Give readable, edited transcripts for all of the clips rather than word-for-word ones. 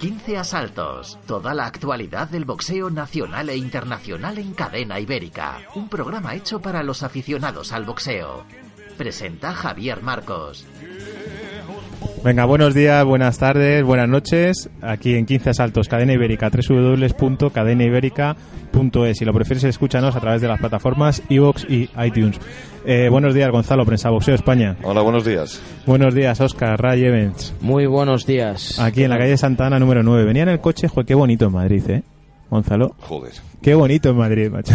15 asaltos, toda la actualidad del boxeo nacional e internacional en Cadena Ibérica, un programa hecho para los aficionados al boxeo. Presenta Javier Marcos. Venga, buenos días, buenas tardes, buenas noches. Aquí en 15 Asaltos, Cadena Ibérica, www.cadenaiberica.es. Si lo prefieres, escúchanos a través de las plataformas iVoox y iTunes. Buenos días, Gonzalo, Prensa Boxeo España. Hola, buenos días. Buenos días, Óscar, Ray Events. Muy buenos días. Aquí en la calle Santa Ana, número 9. Venía en el coche, joder, qué bonito en Madrid, Gonzalo. Joder. Qué bonito en Madrid, macho.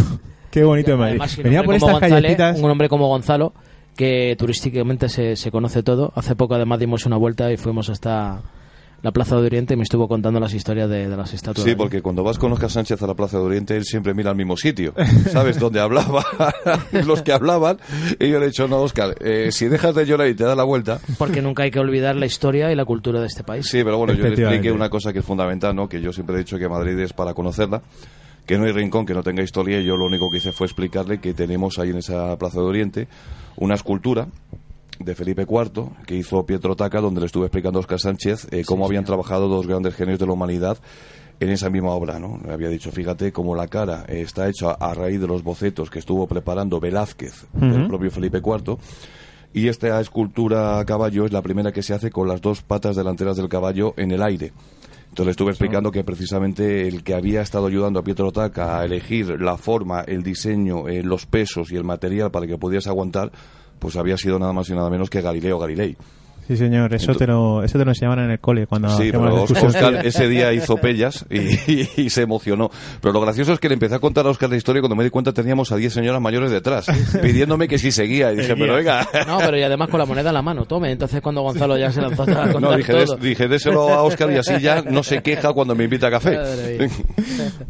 Qué bonito en Madrid. Además, venía por estas callecitas. Un hombre como Gonzalo, que turísticamente se conoce todo. Hace poco además dimos una vuelta y fuimos hasta la Plaza de Oriente y me estuvo contando las historias de las estatuas. Sí, porque cuando vas con Óscar Sánchez a la Plaza de Oriente, él siempre mira al mismo sitio, ¿sabes? Donde hablaba, los que hablaban, y yo le he dicho, no, Óscar, si dejas de llorar y te das la vuelta... Porque nunca hay que olvidar la historia y la cultura de este país. Sí, pero bueno, yo le expliqué una cosa que es fundamental, ¿no? Que yo siempre he dicho que Madrid es para conocerla, que no hay rincón que no tenga historia, y yo lo único que hice fue explicarle que tenemos ahí en esa Plaza de Oriente una escultura de Felipe IV que hizo Pietro Tacca, donde le estuve explicando a Óscar Sánchez cómo habían trabajado dos grandes genios de la humanidad en esa misma obra, ¿no? Le había dicho, fíjate cómo la cara está hecha a raíz de los bocetos que estuvo preparando Velázquez, el propio Felipe IV, y esta escultura a caballo es la primera que se hace con las dos patas delanteras del caballo en el aire. Entonces le estuve explicando que precisamente el que había estado ayudando a Pietro Tacca a elegir la forma, el diseño, los pesos y el material para que pudiese aguantar, pues había sido nada más y nada menos que Galileo Galilei. Sí, señor, eso, eso te lo enseñaban en el cole cuando... Sí, pero Óscar ese día hizo pellas y se emocionó. Pero lo gracioso es que le empecé a contar a Óscar la historia y cuando me di cuenta teníamos a 10 señoras mayores detrás, pidiéndome que si seguía. Y dije, pero venga... No, pero y además con la moneda en la mano, tome. Entonces cuando Gonzalo ya se lanzó a contar no, dije, déselo a Óscar y así ya no se queja cuando me invita a café.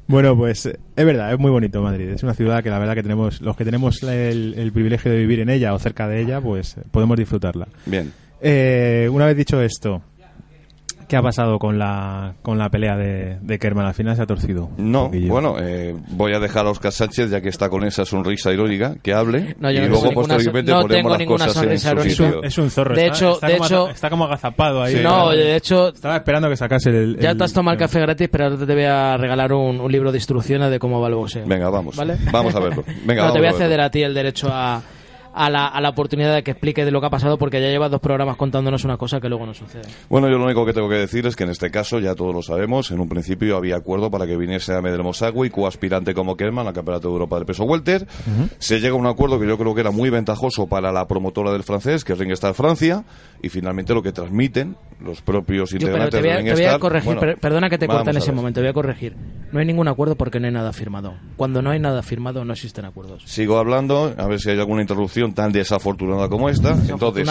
Bueno, pues es verdad, es muy bonito Madrid. Es una ciudad que la verdad que tenemos, los que tenemos el privilegio de vivir en ella o cerca de ella, pues podemos disfrutarla. Bien. Una vez dicho esto, ¿qué ha pasado con la pelea de Kerman? ¿Al final se ha torcido? No, bueno, voy a dejar a Óscar Sánchez, ya que está con esa sonrisa irónica, que hable, no, y luego posteriormente ponemos las cosas en su sitio. Es un zorro, está como agazapado ahí. Sí. No, de hecho... Estaba esperando que sacase el... Ya te has tomado el café gratis, pero ahora te voy a regalar un libro de instrucciones de cómo va el boxeo. Venga, vamos, ¿vale? Vamos a verlo. Venga, no, te voy a ceder a ti el derecho a la oportunidad de que explique de lo que ha pasado, porque ya llevas dos programas contándonos una cosa que luego no sucede. Bueno, yo lo único que tengo que decir es que en este caso, ya todos lo sabemos, en un principio había acuerdo para que viniese Ahmed El Mosawi, coaspirante como Kerman al Campeonato de Europa del Peso Welter. Se llega a un acuerdo que yo creo que era muy ventajoso para la promotora del francés, que es Ringstar Francia, y finalmente lo que transmiten los propios integrantes de Ringstar... Te voy a corregir, bueno, perdona que te corte en ese momento, te voy a corregir. No hay ningún acuerdo porque no hay nada firmado. Cuando no hay nada firmado no existen acuerdos. Sigo hablando, a ver si hay alguna interrupción tan desafortunada como esta. Entonces,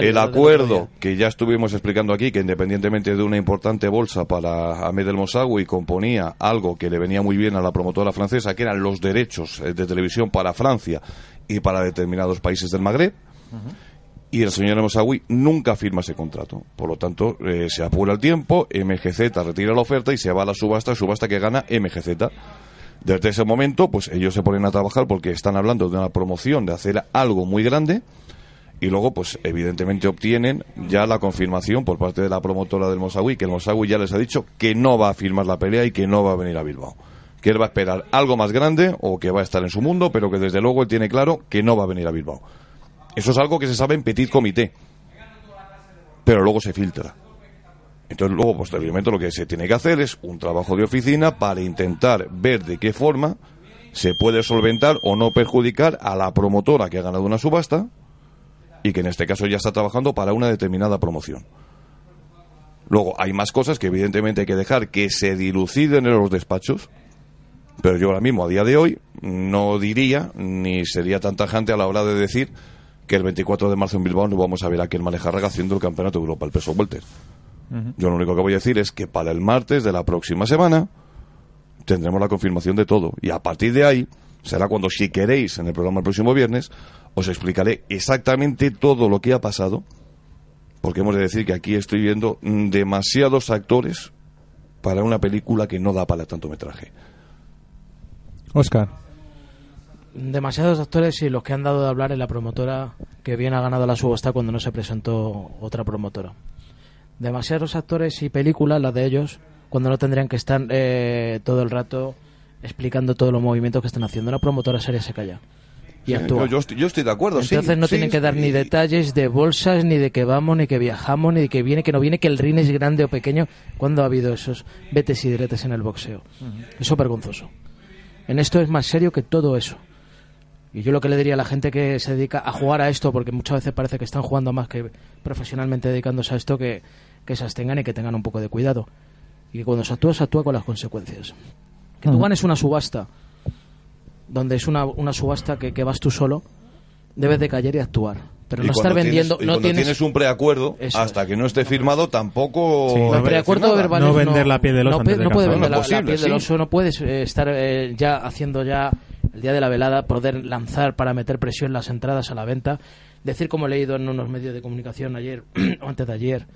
el acuerdo que ya estuvimos explicando aquí, que independientemente de una importante bolsa para Ahmed El Mosawi, componía algo que le venía muy bien a la promotora francesa, que eran los derechos de televisión para Francia y para determinados países del Magreb. Y el señor El Mosawi nunca firma ese contrato. Por lo tanto, se apura el tiempo, MGZ retira la oferta y se va a la subasta que gana MGZ. Desde ese momento, pues ellos se ponen a trabajar porque están hablando de una promoción, de hacer algo muy grande, y luego, pues evidentemente obtienen ya la confirmación por parte de la promotora del Mosawi, que el Mosawi ya les ha dicho que no va a firmar la pelea y que no va a venir a Bilbao. Que él va a esperar algo más grande o que va a estar en su mundo, pero que desde luego él tiene claro que no va a venir a Bilbao. Eso es algo que se sabe en petit comité, pero luego se filtra. Entonces luego posteriormente lo que se tiene que hacer es un trabajo de oficina para intentar ver de qué forma se puede solventar o no perjudicar a la promotora que ha ganado una subasta y que en este caso ya está trabajando para una determinada promoción. Luego hay más cosas que evidentemente hay que dejar que se diluciden en los despachos, pero yo ahora mismo a día de hoy no diría ni sería tan tajante a la hora de decir que el 24 de marzo en Bilbao no vamos a ver a Kerman Lejarraga haciendo el Campeonato de Europa, el peso welter. Yo lo único que voy a decir es que para el martes de la próxima semana tendremos la confirmación de todo. Y a partir de ahí será cuando, si queréis, en el programa el próximo viernes, os explicaré exactamente todo lo que ha pasado. Porque hemos de decir que aquí estoy viendo demasiados actores para una película que no da para tanto metraje. Óscar. Demasiados actores y los que han dado de hablar en la promotora, que bien ha ganado la subasta cuando no se presentó otra promotora. Demasiados actores y películas, las de ellos, cuando no tendrían que estar todo el rato explicando todos los movimientos que están haciendo. Una promotora seria se calla y actúa. Yo estoy de acuerdo. Entonces no tienen que dar ni detalles de bolsas, ni de que vamos, ni que viajamos, ni de que viene, que no viene, que el ring es grande o pequeño. ¿Cuándo ha habido esos vetes y diretes en el boxeo? Eso es vergonzoso. En esto es más serio que todo eso. Y yo lo que le diría a la gente que se dedica a jugar a esto, porque muchas veces parece que están jugando más que profesionalmente dedicándose a esto, que se abstengan y que tengan un poco de cuidado. Y que cuando se actúa con las consecuencias. Que tú ganes una subasta, donde es una subasta que vas tú solo, debes de callar y actuar. Pero y no estar vendiendo... Y no tienes un preacuerdo, hasta que no esté firmado, tampoco... Sí, no, preacuerdo verbal, no vender la piel del oso. No puedes vender la piel del oso, no puedes estar ya haciendo ya... El día de la velada, poder lanzar para meter presión las entradas a la venta. Decir, como he leído en unos medios de comunicación ayer o antes de ayer,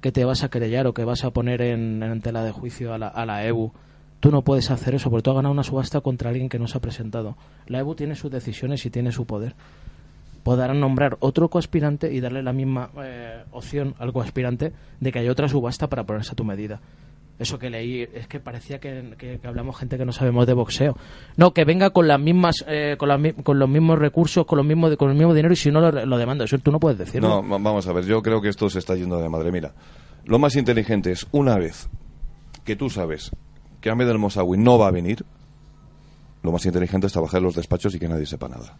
que te vas a querellar o que vas a poner en tela de juicio a la EBU. Tú no puedes hacer eso, porque tú has ganado una subasta contra alguien que no se ha presentado. La EBU tiene sus decisiones y tiene su poder. Podrán nombrar otro coaspirante y darle la misma opción al coaspirante de que haya otra subasta para ponerse a tu medida. Eso que leí, es que parecía que hablamos gente que no sabemos de boxeo. No, que venga con las mismas con los mismos recursos, con el mismo dinero, y si no lo demanda. Eso tú no puedes decirlo. No, vamos a ver, yo creo que esto se está yendo de madre. Mira, lo más inteligente es, una vez que tú sabes que Ahmed El Mosawi no va a venir, lo más inteligente es trabajar en los despachos y que nadie sepa nada.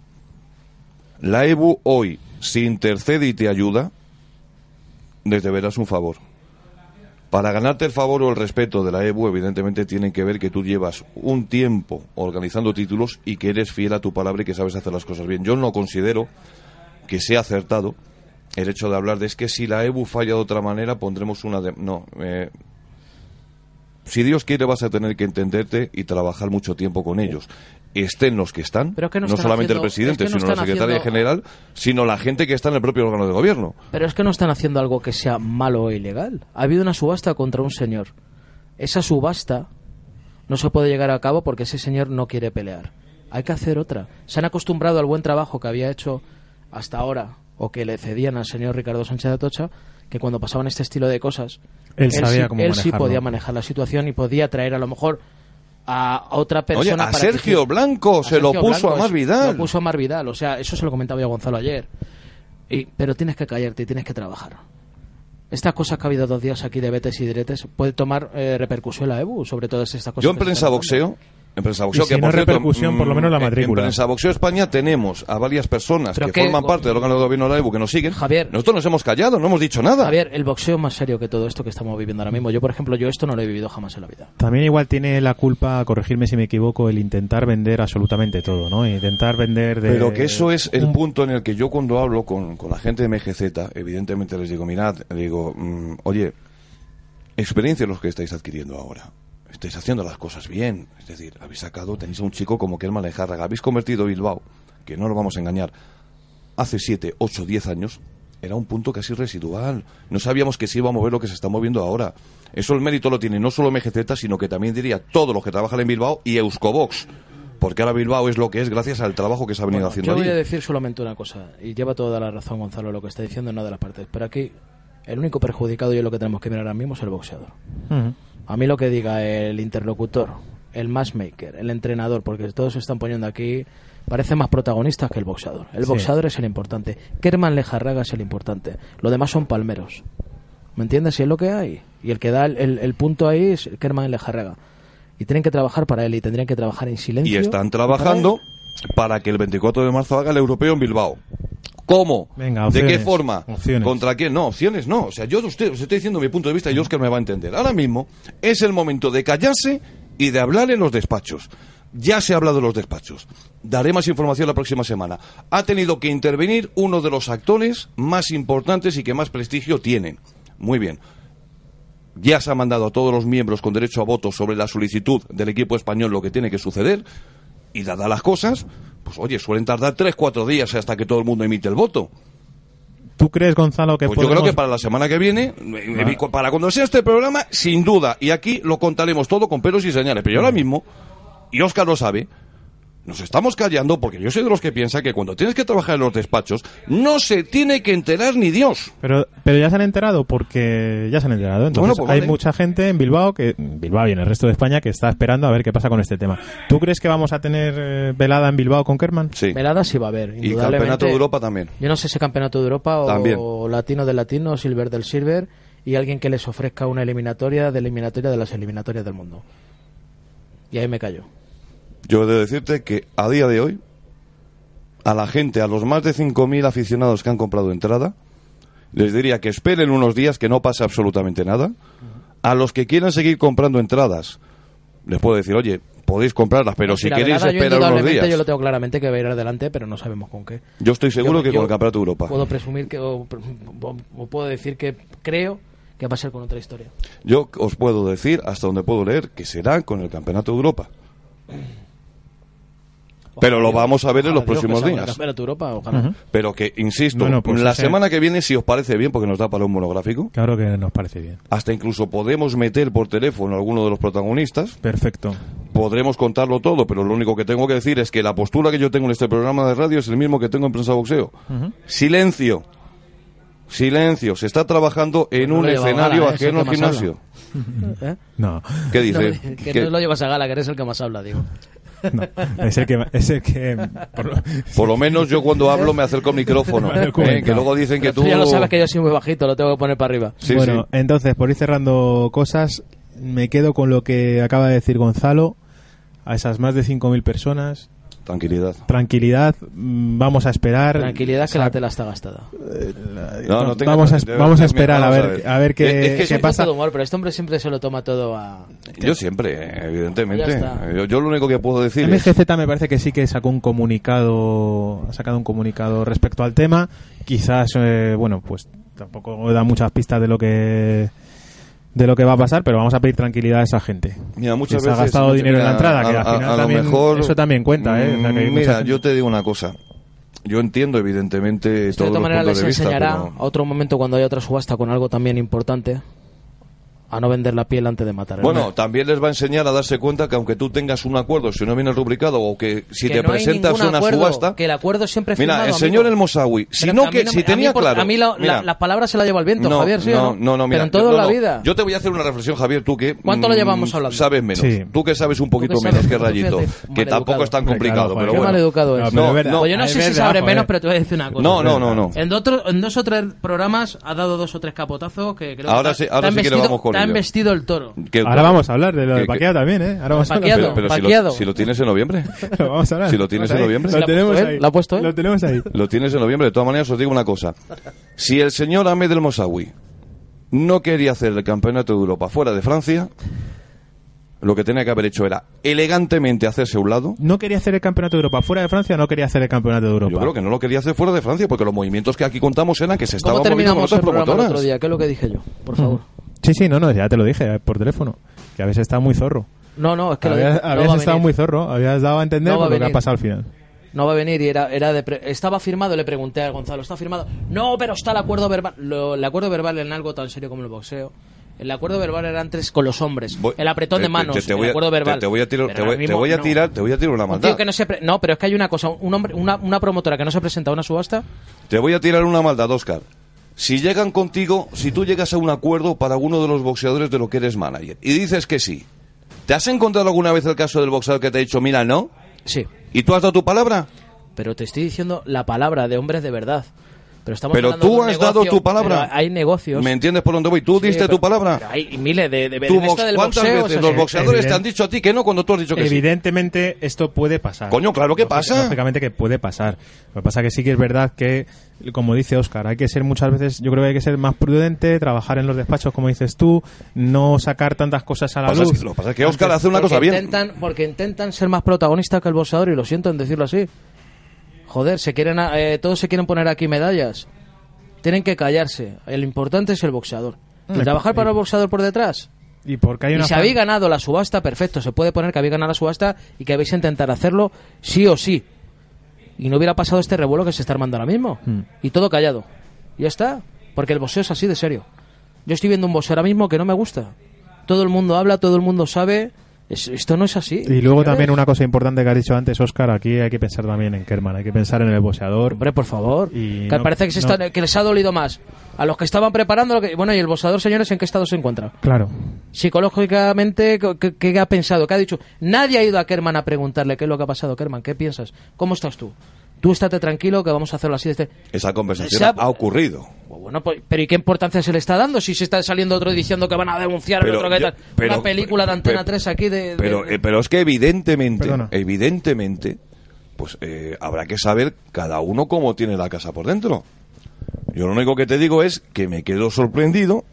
La EBU hoy, si intercede y te ayuda, les deberás un favor. Para ganarte el favor o el respeto de la EBU, evidentemente tienen que ver que tú llevas un tiempo organizando títulos y que eres fiel a tu palabra y que sabes hacer las cosas bien. Yo no considero que sea acertado el hecho de hablar de es que si la EBU falla de otra manera pondremos una... Si Dios quiere, vas a tener que entenderte y trabajar mucho tiempo con ellos. Estén los que están, pero es que no solamente el presidente, es que no sino la secretaria general, sino la gente que está en el propio órgano de gobierno. Pero es que no están haciendo algo que sea malo o ilegal. Ha habido una subasta contra un señor. Esa subasta no se puede llegar a cabo porque ese señor no quiere pelear. Hay que hacer otra. Se han acostumbrado al buen trabajo que había hecho hasta ahora, o que le cedían al señor Ricardo Sánchez de Atocha, que cuando pasaban este estilo de cosas... Él sabía cómo manejarlo. Él sí podía manejar la situación y podía traer a lo mejor a otra persona. Oye, a para Sergio que... Blanco, a se Sergio lo puso Blanco, a Mar Vidal. Se lo puso a Mar Vidal, o sea, eso se lo comentaba yo a Gonzalo ayer. Pero tienes que callarte y tienes que trabajar. Estas cosas que ha habido 2 días aquí de vetes y diretes puede tomar repercusión la EBU, sobre todas estas cosas. Yo en Prensa Boxeo, si que no repercusión, por lo menos la matrícula. En Prensa Boxeo España tenemos a varias personas que forman parte del órgano de gobierno de la EBU que nos siguen. Javier, nosotros nos hemos callado, no hemos dicho nada. Javier, el boxeo es más serio que todo esto que estamos viviendo ahora mismo. Yo, por ejemplo, esto no lo he vivido jamás en la vida. También igual tiene la culpa, corregirme si me equivoco, el intentar vender absolutamente todo, ¿no? Intentar vender de... Pero que eso es el punto en el que yo cuando hablo con la gente de MGZ, evidentemente les digo, mirad, oye, experiencia los que estáis adquiriendo ahora. Estáis haciendo las cosas bien, es decir, habéis sacado, tenéis a un chico como Kerman Lejarraga, habéis convertido Bilbao, que no lo vamos a engañar, hace 7, 8, 10 años, era un punto casi residual, no sabíamos que se iba a mover lo que se está moviendo ahora. Eso el mérito lo tiene no solo MGZ, sino que también diría todos los que trabajan en Bilbao y Euskobox, porque ahora Bilbao es lo que es gracias al trabajo que se ha venido haciendo. Yo voy a decir solamente una cosa, y lleva toda la razón Gonzalo lo que está diciendo en una de las partes, pero aquí el único perjudicado y es lo que tenemos que mirar ahora mismo es el boxeador. Uh-huh. A mí lo que diga el interlocutor, el matchmaker, el entrenador, porque todos se están poniendo aquí, parecen más protagonistas que el boxeador. El boxeador es el importante. Kerman Lejarraga es el importante. Lo demás son palmeros. ¿Me entiendes? Si es lo que hay. Y el que da el punto ahí es Kerman Lejarraga. Y tienen que trabajar para él y tendrían que trabajar en silencio. Y están trabajando para que el 24 de marzo haga el europeo en Bilbao. ¿Cómo? Venga, opciones. ¿De qué forma? Opciones. ¿Contra quién? No, opciones no. O sea, yo usted, os estoy diciendo mi punto de vista y Óscar me va a entender. Ahora mismo es el momento de callarse y de hablar en los despachos. Ya se ha hablado en los despachos. Daré más información la próxima semana. Ha tenido que intervenir uno de los actores más importantes y que más prestigio tienen. Muy bien. Ya se ha mandado a todos los miembros con derecho a voto sobre la solicitud del equipo español lo que tiene que suceder. Y dadas las cosas, pues oye, suelen tardar 3-4 días hasta que todo el mundo emite el voto. ¿Tú crees, Gonzalo, que pues podemos... Yo creo que para la semana que viene, para cuando sea este programa, sin duda, y aquí lo contaremos todo con pelos y señales, pero yo ahora mismo, y Óscar lo sabe, nos estamos callando porque yo soy de los que piensa que cuando tienes que trabajar en los despachos no se tiene que enterar ni Dios. Pero ya se han enterado, porque ya se han enterado. Entonces, bueno, pues hay mucha gente en Bilbao, y en el resto de España, que está esperando a ver qué pasa con este tema. ¿Tú crees que vamos a tener velada en Bilbao con Kerman? Sí. Velada sí va a haber, indudablemente. Y Campeonato de Europa también. Yo no sé si Campeonato de Europa o Latino del Latino, Silver del Silver, y alguien que les ofrezca una eliminatoria de las eliminatorias del mundo. Y ahí me callo. Yo he de decirte que a día de hoy, a la gente, a los más de 5.000 aficionados que han comprado entrada, les diría que esperen unos días, que no pase absolutamente nada. A los que quieran seguir comprando entradas, les puedo decir, oye, podéis comprarlas, pero si queréis esperar unos días. Yo lo tengo claramente que va a ir adelante, pero no sabemos con qué. Yo estoy seguro que con el Campeonato de Europa. Puedo presumir que, o puedo decir que creo que va a ser con otra historia. Yo os puedo decir, hasta donde puedo leer, que será con el Campeonato de Europa. Pero lo vamos a ver en los próximos días. Europa, ojalá. Uh-huh. Pero que, insisto, bueno, pues la semana que viene, si os parece bien, porque nos da para un monográfico. Claro que nos parece bien. Hasta incluso podemos meter por teléfono a alguno de los protagonistas. Perfecto. Podremos contarlo todo, pero lo único que tengo que decir es que la postura que yo tengo en este programa de radio es el mismo que tengo en Prensa Boxeo. Uh-huh. Silencio. Silencio. Se está trabajando en un escenario ajeno al gimnasio. ¿Eh? No. ¿Qué dices? No, que no lo llevas a gala, que eres el que más habla, digo. No, es el que por lo menos yo cuando hablo me acerco al micrófono, que luego dicen que tú... Ya lo sabes que yo soy muy bajito, lo tengo que poner para arriba. Sí, bueno, sí. Entonces, por ir cerrando cosas, me quedo con lo que acaba de decir Gonzalo. A esas más de 5.000 personas, tranquilidad, vamos a esperar. Tranquilidad, que la tela está gastada. Vamos a esperar a ver qué pasa. Todo humor, pero este hombre siempre se lo toma todo a... Yo siempre, evidentemente. Yo lo único que puedo decir es... MGZ me parece que sí que sacó un comunicado, ha sacado un comunicado respecto al tema. Quizás, bueno, pues tampoco da muchas pistas de lo que va a pasar, pero vamos a pedir tranquilidad a esa gente. Mira, muchas veces ha gastado dinero en la entrada, que al final también, mejor, eso también cuenta, ¿eh? O sea, mira, yo te digo una cosa. Yo entiendo, evidentemente, todos los puntos de vista. De todas maneras, les enseñará a otro momento, cuando haya otra subasta con algo también importante, a no vender la piel antes de matar. Bueno, ¿no? También les va a enseñar a darse cuenta que aunque tú tengas un acuerdo, si no vienes rubricado, o que si que te no presentas una acuerdo, subasta... Que el acuerdo siempre es firmado. Mira, el señor El Mosawi, si tenía claro... A mí las palabras se las lleva el viento, no, Javier, ¿sí o no? No, mira, pero en toda la vida... Yo te voy a hacer una reflexión, Javier, tú que... ¿Cuánto lo llevamos hablando? Sabes menos. Sí. Tú que sabes un poquito menos que Rayito, que tampoco es tan complicado, pero bueno. Qué mal educado es. Yo no sé si sabré menos, pero te voy a decir una cosa. No. En dos o tres programas ha dado dos o tres capotazos que creo que... Ahora sí que lo vamos con... han vestido el toro. Ahora vamos a hablar de lo de Pacquiao también, ¿eh? Ahora vamos Pacquiao, pero si lo tienes en noviembre. Lo vamos a hablar. Si lo tienes en noviembre. Lo tenemos ahí. ¿Lo ha puesto él? Lo tenemos ahí. Lo tienes en noviembre. De todas maneras, os digo una cosa. Si el señor Ahmed El Mosawi no quería hacer el Campeonato de Europa fuera de Francia, lo que tenía que haber hecho era elegantemente hacerse a un lado. No quería hacer el Campeonato de Europa fuera de Francia, no quería hacer el Campeonato de Europa. Yo creo que no lo quería hacer fuera de Francia, porque los movimientos que aquí contamos eran que se estaban moviendo con otras promotoras. El otro día, ¿qué es lo que dije yo? Por favor. Sí, no, ya te lo dije por teléfono, que habéis estado muy zorro. No, es que habías estado muy zorro, habías dado a entender lo que ha pasado al final. No va a venir, y estaba firmado, le pregunté a Gonzalo, ¿está firmado? No, pero está el acuerdo verbal. El acuerdo verbal en algo tan serio como el boxeo. El acuerdo verbal era antes con los hombres. El apretón de manos, el acuerdo verbal. Te voy a tirar una maldad. No, pero es que hay una cosa, un hombre, una promotora que no se presenta a una subasta. Te voy a tirar una maldad, Óscar. Si llegan contigo, si tú llegas a un acuerdo para uno de los boxeadores de lo que eres manager y dices que sí, ¿te has encontrado alguna vez el caso del boxeador que te ha dicho, mira, no? Sí. ¿Y tú has dado tu palabra? Pero te estoy diciendo la palabra de hombres de verdad. Pero tú has dado tu palabra. Hay negocios. ¿Me entiendes por dónde voy? Tú diste tu palabra. Hay miles de ¿Cuántas veces los boxeadores te han dicho a ti que no cuando tú has dicho que sí? Evidentemente esto puede pasar. Coño, claro que pasa. Lógicamente que puede pasar. Lo que pasa que sí que es verdad que, como dice Óscar, hay que ser muchas veces, yo creo que hay que ser más prudente, trabajar en los despachos, como dices tú, no sacar tantas cosas a la luz. Lo que pasa es que Óscar hace una cosa bien. Porque intentan ser más protagonistas que el boxeador, y lo siento en decirlo así. Joder, todos se quieren poner aquí medallas. Tienen que callarse. El importante es el boxeador. Y trabajar para el boxeador por detrás. Y porque hay una... si habéis ganado la subasta, perfecto. Se puede poner que habéis ganado la subasta y que habéis intentado hacerlo sí o sí. Y no hubiera pasado este revuelo que se está armando ahora mismo. Y todo callado. Ya está. Porque el boxeo es así de serio. Yo estoy viendo un boxeo ahora mismo que no me gusta. Todo el mundo habla, todo el mundo sabe. Esto no es así. Y luego también una cosa importante que has dicho antes, Óscar, aquí hay que pensar también en Kerman, hay que pensar en el boxeador. Hombre, por favor. Y que no, parece que, se no. Está, que les ha dolido más a los que estaban preparando. Bueno, y el boxeador, señores, ¿en qué estado se encuentra? Claro. Psicológicamente, ¿qué ha pensado? ¿Qué ha dicho? Nadie ha ido a Kerman a preguntarle qué es lo que ha pasado. Kerman, ¿qué piensas? ¿Cómo estás tú? Tú estate tranquilo que vamos a hacerlo así. Esa conversación ha ocurrido. Bueno, pues, pero ¿y qué importancia se le está dando? Si se está saliendo otro diciendo que van a denunciar al otro que tal. Una película de Antena 3 aquí de... Pero es que evidentemente, pues habrá que saber cada uno cómo tiene la casa por dentro. Yo lo único que te digo es que me quedo sorprendido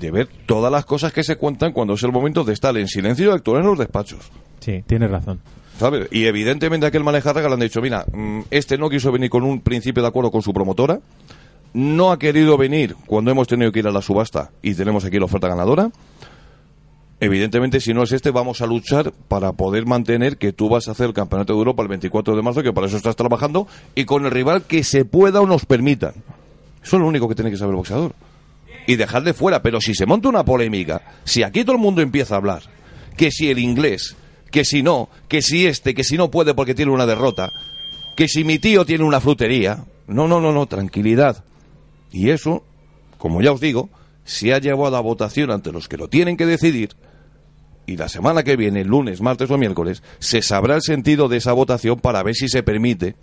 de ver todas las cosas que se cuentan cuando es el momento de estar en silencio y actuar en los despachos. Sí, tienes razón. ¿Sabes? Y evidentemente aquel Lejarraga le han dicho, mira, este no quiso venir con un principio de acuerdo con su promotora, no ha querido venir cuando hemos tenido que ir a la subasta y tenemos aquí la oferta ganadora. Evidentemente, si no es este, vamos a luchar para poder mantener que tú vas a hacer el Campeonato de Europa el 24 de marzo, que para eso estás trabajando, y con el rival que se pueda o nos permitan. Eso es lo único que tiene que saber el boxeador. Y dejar de fuera, pero si se monta una polémica, si aquí todo el mundo empieza a hablar, que si el inglés... que si no, que si este, que si no puede porque tiene una derrota, que si mi tío tiene una frutería... No, tranquilidad. Y eso, como ya os digo, se ha llevado a votación ante los que lo tienen que decidir, y la semana que viene, lunes, martes o miércoles, se sabrá el sentido de esa votación para ver si se permite,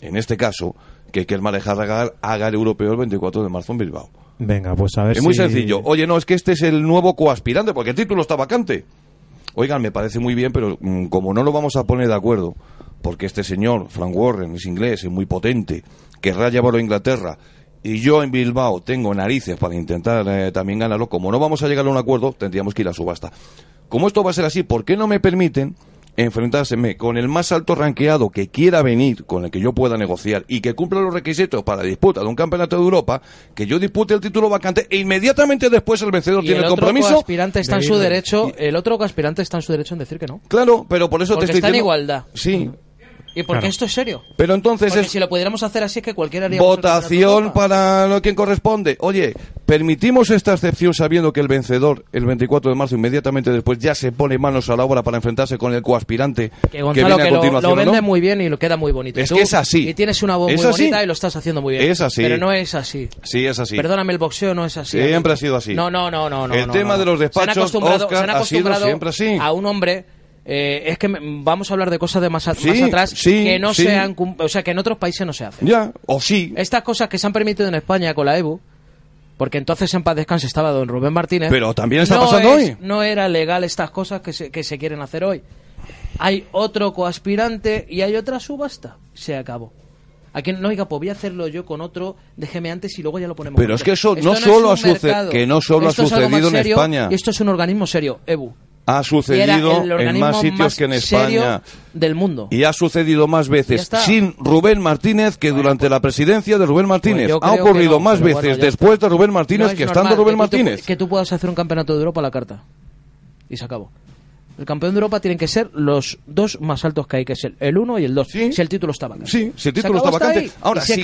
en este caso, que Kerman Lejarraga haga el europeo el 24 de marzo en Bilbao. Venga, pues a ver si... Es muy sencillo. Oye, no, es que este es el nuevo coaspirante, porque el título está vacante. Oigan, me parece muy bien, pero como no lo vamos a poner de acuerdo, porque este señor, Frank Warren, es inglés, es muy potente, querrá llevarlo a Inglaterra, y yo en Bilbao tengo narices para intentar también ganarlo, como no vamos a llegar a un acuerdo, tendríamos que ir a subasta. Como esto va a ser así, ¿por qué no me permiten enfrentárseme con el más alto ranqueado que quiera venir, con el que yo pueda negociar y que cumpla los requisitos para la disputa de un campeonato de Europa, que yo dispute el título vacante e inmediatamente después el vencedor tiene el compromiso? El otro coaspirante está en su derecho, en decir que no. Claro, pero por eso porque te estoy diciendo... Porque está en igualdad. Sí. Y porque esto es serio. Pero entonces porque si lo pudiéramos hacer así es que cualquiera haría... Votación para quien corresponde. Oye, permitimos esta excepción sabiendo que el vencedor, el 24 de marzo, inmediatamente después, ya se pone manos a la obra para enfrentarse con el coaspirante que Gonzalo, viene a continuación. Lo vende muy bien y lo queda muy bonito. Que es así. Y tienes una voz muy bonita y lo estás haciendo muy bien. Es así. Pero no es así. Sí, es así. Perdóname, el boxeo no es así. Siempre ha sido así. No. El tema de los despachos, Óscar, ha sido siempre así. A un hombre... es que vamos a hablar de cosas de más atrás que no sean, o sea, que en otros países no se hacen. Ya, o sí. Estas cosas que se han permitido en España con la EBU, porque entonces en paz descanse estaba don Rubén Martínez. Pero también está pasando hoy. No era legal estas cosas que se quieren hacer hoy. Hay otro coaspirante y hay otra subasta. Se acabó. Aquí no, oiga, pues voy a hacerlo yo con otro, déjeme antes y luego ya lo ponemos. Pero es que eso no solo ha sucedido en España. Y esto es un organismo serio, EBU. Ha sucedido en más sitios que en España del mundo. Y ha sucedido más veces sin Rubén Martínez que durante la presidencia de Rubén Martínez. Pues ha ocurrido más veces después de Rubén Martínez que estando Rubén Martínez. Que tú puedas hacer un campeonato de Europa a la carta. Y se acabó. El campeón de Europa tienen que ser los dos más altos que hay, que es el 1 y el 2. Sí. Si el título está vacante. Sí, si el título está vacante. Ahí, ahora, si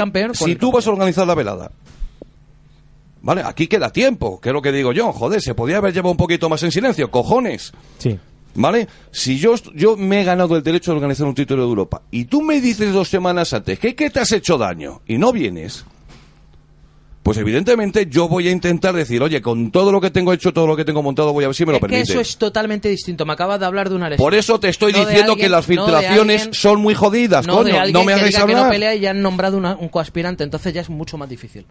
tú vas a organizar la velada... Vale, aquí queda tiempo, que es lo que digo yo. Joder, se podía haber llevado un poquito más en silencio, cojones. Sí. Vale, si yo me he ganado el derecho de organizar un título de Europa y tú me dices 2 semanas antes que te has hecho daño y no vienes, pues evidentemente yo voy a intentar decir, oye, con todo lo que tengo hecho, todo lo que tengo montado, voy a ver si me lo permiten. Es que eso es totalmente distinto, me acabas de hablar de una lesión. Por eso te estoy diciendo que las filtraciones son muy jodidas, coño, no me hagáis hablar. Que no pelea y ya han nombrado un coaspirante, entonces ya es mucho más difícil.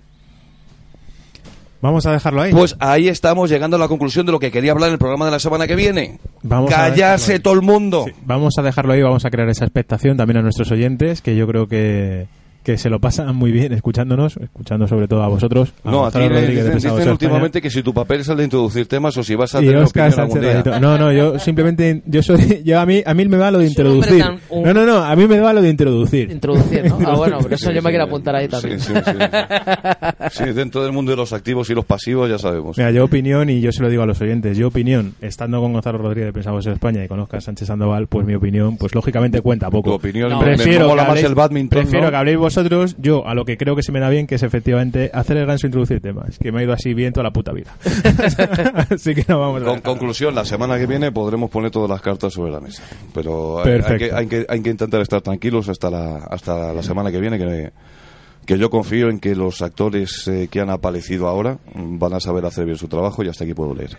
Vamos a dejarlo ahí. Pues ahí estamos llegando a la conclusión de lo que quería hablar en el programa de la semana que viene. Callarse todo el mundo. Sí. Vamos a dejarlo ahí, vamos a crear esa expectación también a nuestros oyentes, que yo creo que se lo pasan muy bien escuchándonos, escuchando sobre todo a vosotros. A ti dicen últimamente que si tu papel es el de introducir temas o si vas a tener opinión algún día. No, yo simplemente, a mí me va lo de introducir. No, a mí me va lo de introducir. Introducir, ¿no? Ah, bueno, por eso yo me quiero apuntar ahí también. Sí, dentro del mundo de los activos y los pasivos ya sabemos. Mira, yo opinión, y yo se lo digo a los oyentes, yo opinión, estando con Gonzalo Rodríguez de Prensa Boxeo España y con Óscar Sánchez Sandoval, pues mi opinión, pues lógicamente cuenta poco. Tu opinión, prefiero que habléis vosotros vosotros, yo a lo que creo que se me da bien, que es efectivamente hacer el ganso, introducir temas, que me ha ido así bien toda la puta vida. Así que no vamos a... Conclusión, la semana que viene podremos poner todas las cartas sobre la mesa, pero hay que intentar estar tranquilos hasta la semana que viene, que yo confío en que los actores que han aparecido ahora van a saber hacer bien su trabajo, y hasta aquí puedo leer.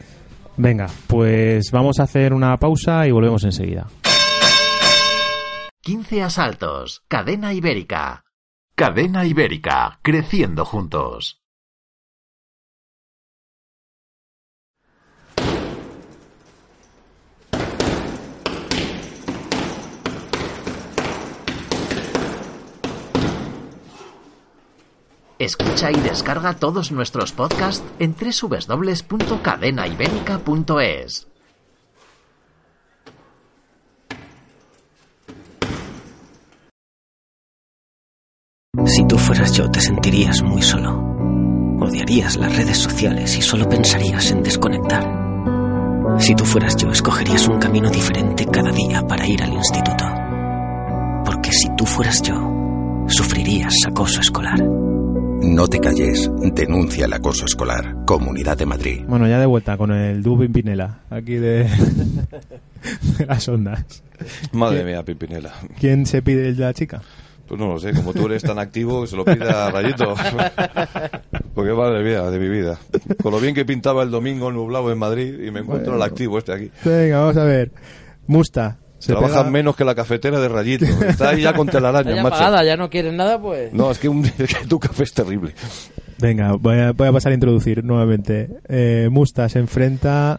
Venga, pues vamos a hacer una pausa y volvemos enseguida. 15 asaltos, Cadena Ibérica. Cadena Ibérica, creciendo juntos. Escucha y descarga todos nuestros podcasts en www.cadenaiberica.es. Si tú fueras yo, te sentirías muy solo. Odiarías las redes sociales y solo pensarías en desconectar. Si tú fueras yo, escogerías un camino diferente cada día para ir al instituto. Porque si tú fueras yo, sufrirías acoso escolar. No te calles, denuncia el acoso escolar. Comunidad de Madrid. Bueno, ya de vuelta con el dúo Pimpinela, aquí de las ondas. Madre mía, Pimpinela. ¿Quién se pide la chica? Pues no lo sé, como tú eres tan activo, se lo pide a Rayito. Porque madre mía, de mi vida. Con lo bien que pintaba el domingo nublado en Madrid, y me encuentro al activo este aquí. Venga, vamos a ver. Musta. Trabajan menos que la cafetera de Rayito. Está ahí ya con telarañas, macho. Apagada, ya no quieren nada, pues. No, es que tu café es terrible. Venga, voy a pasar a introducir nuevamente. Musta se enfrenta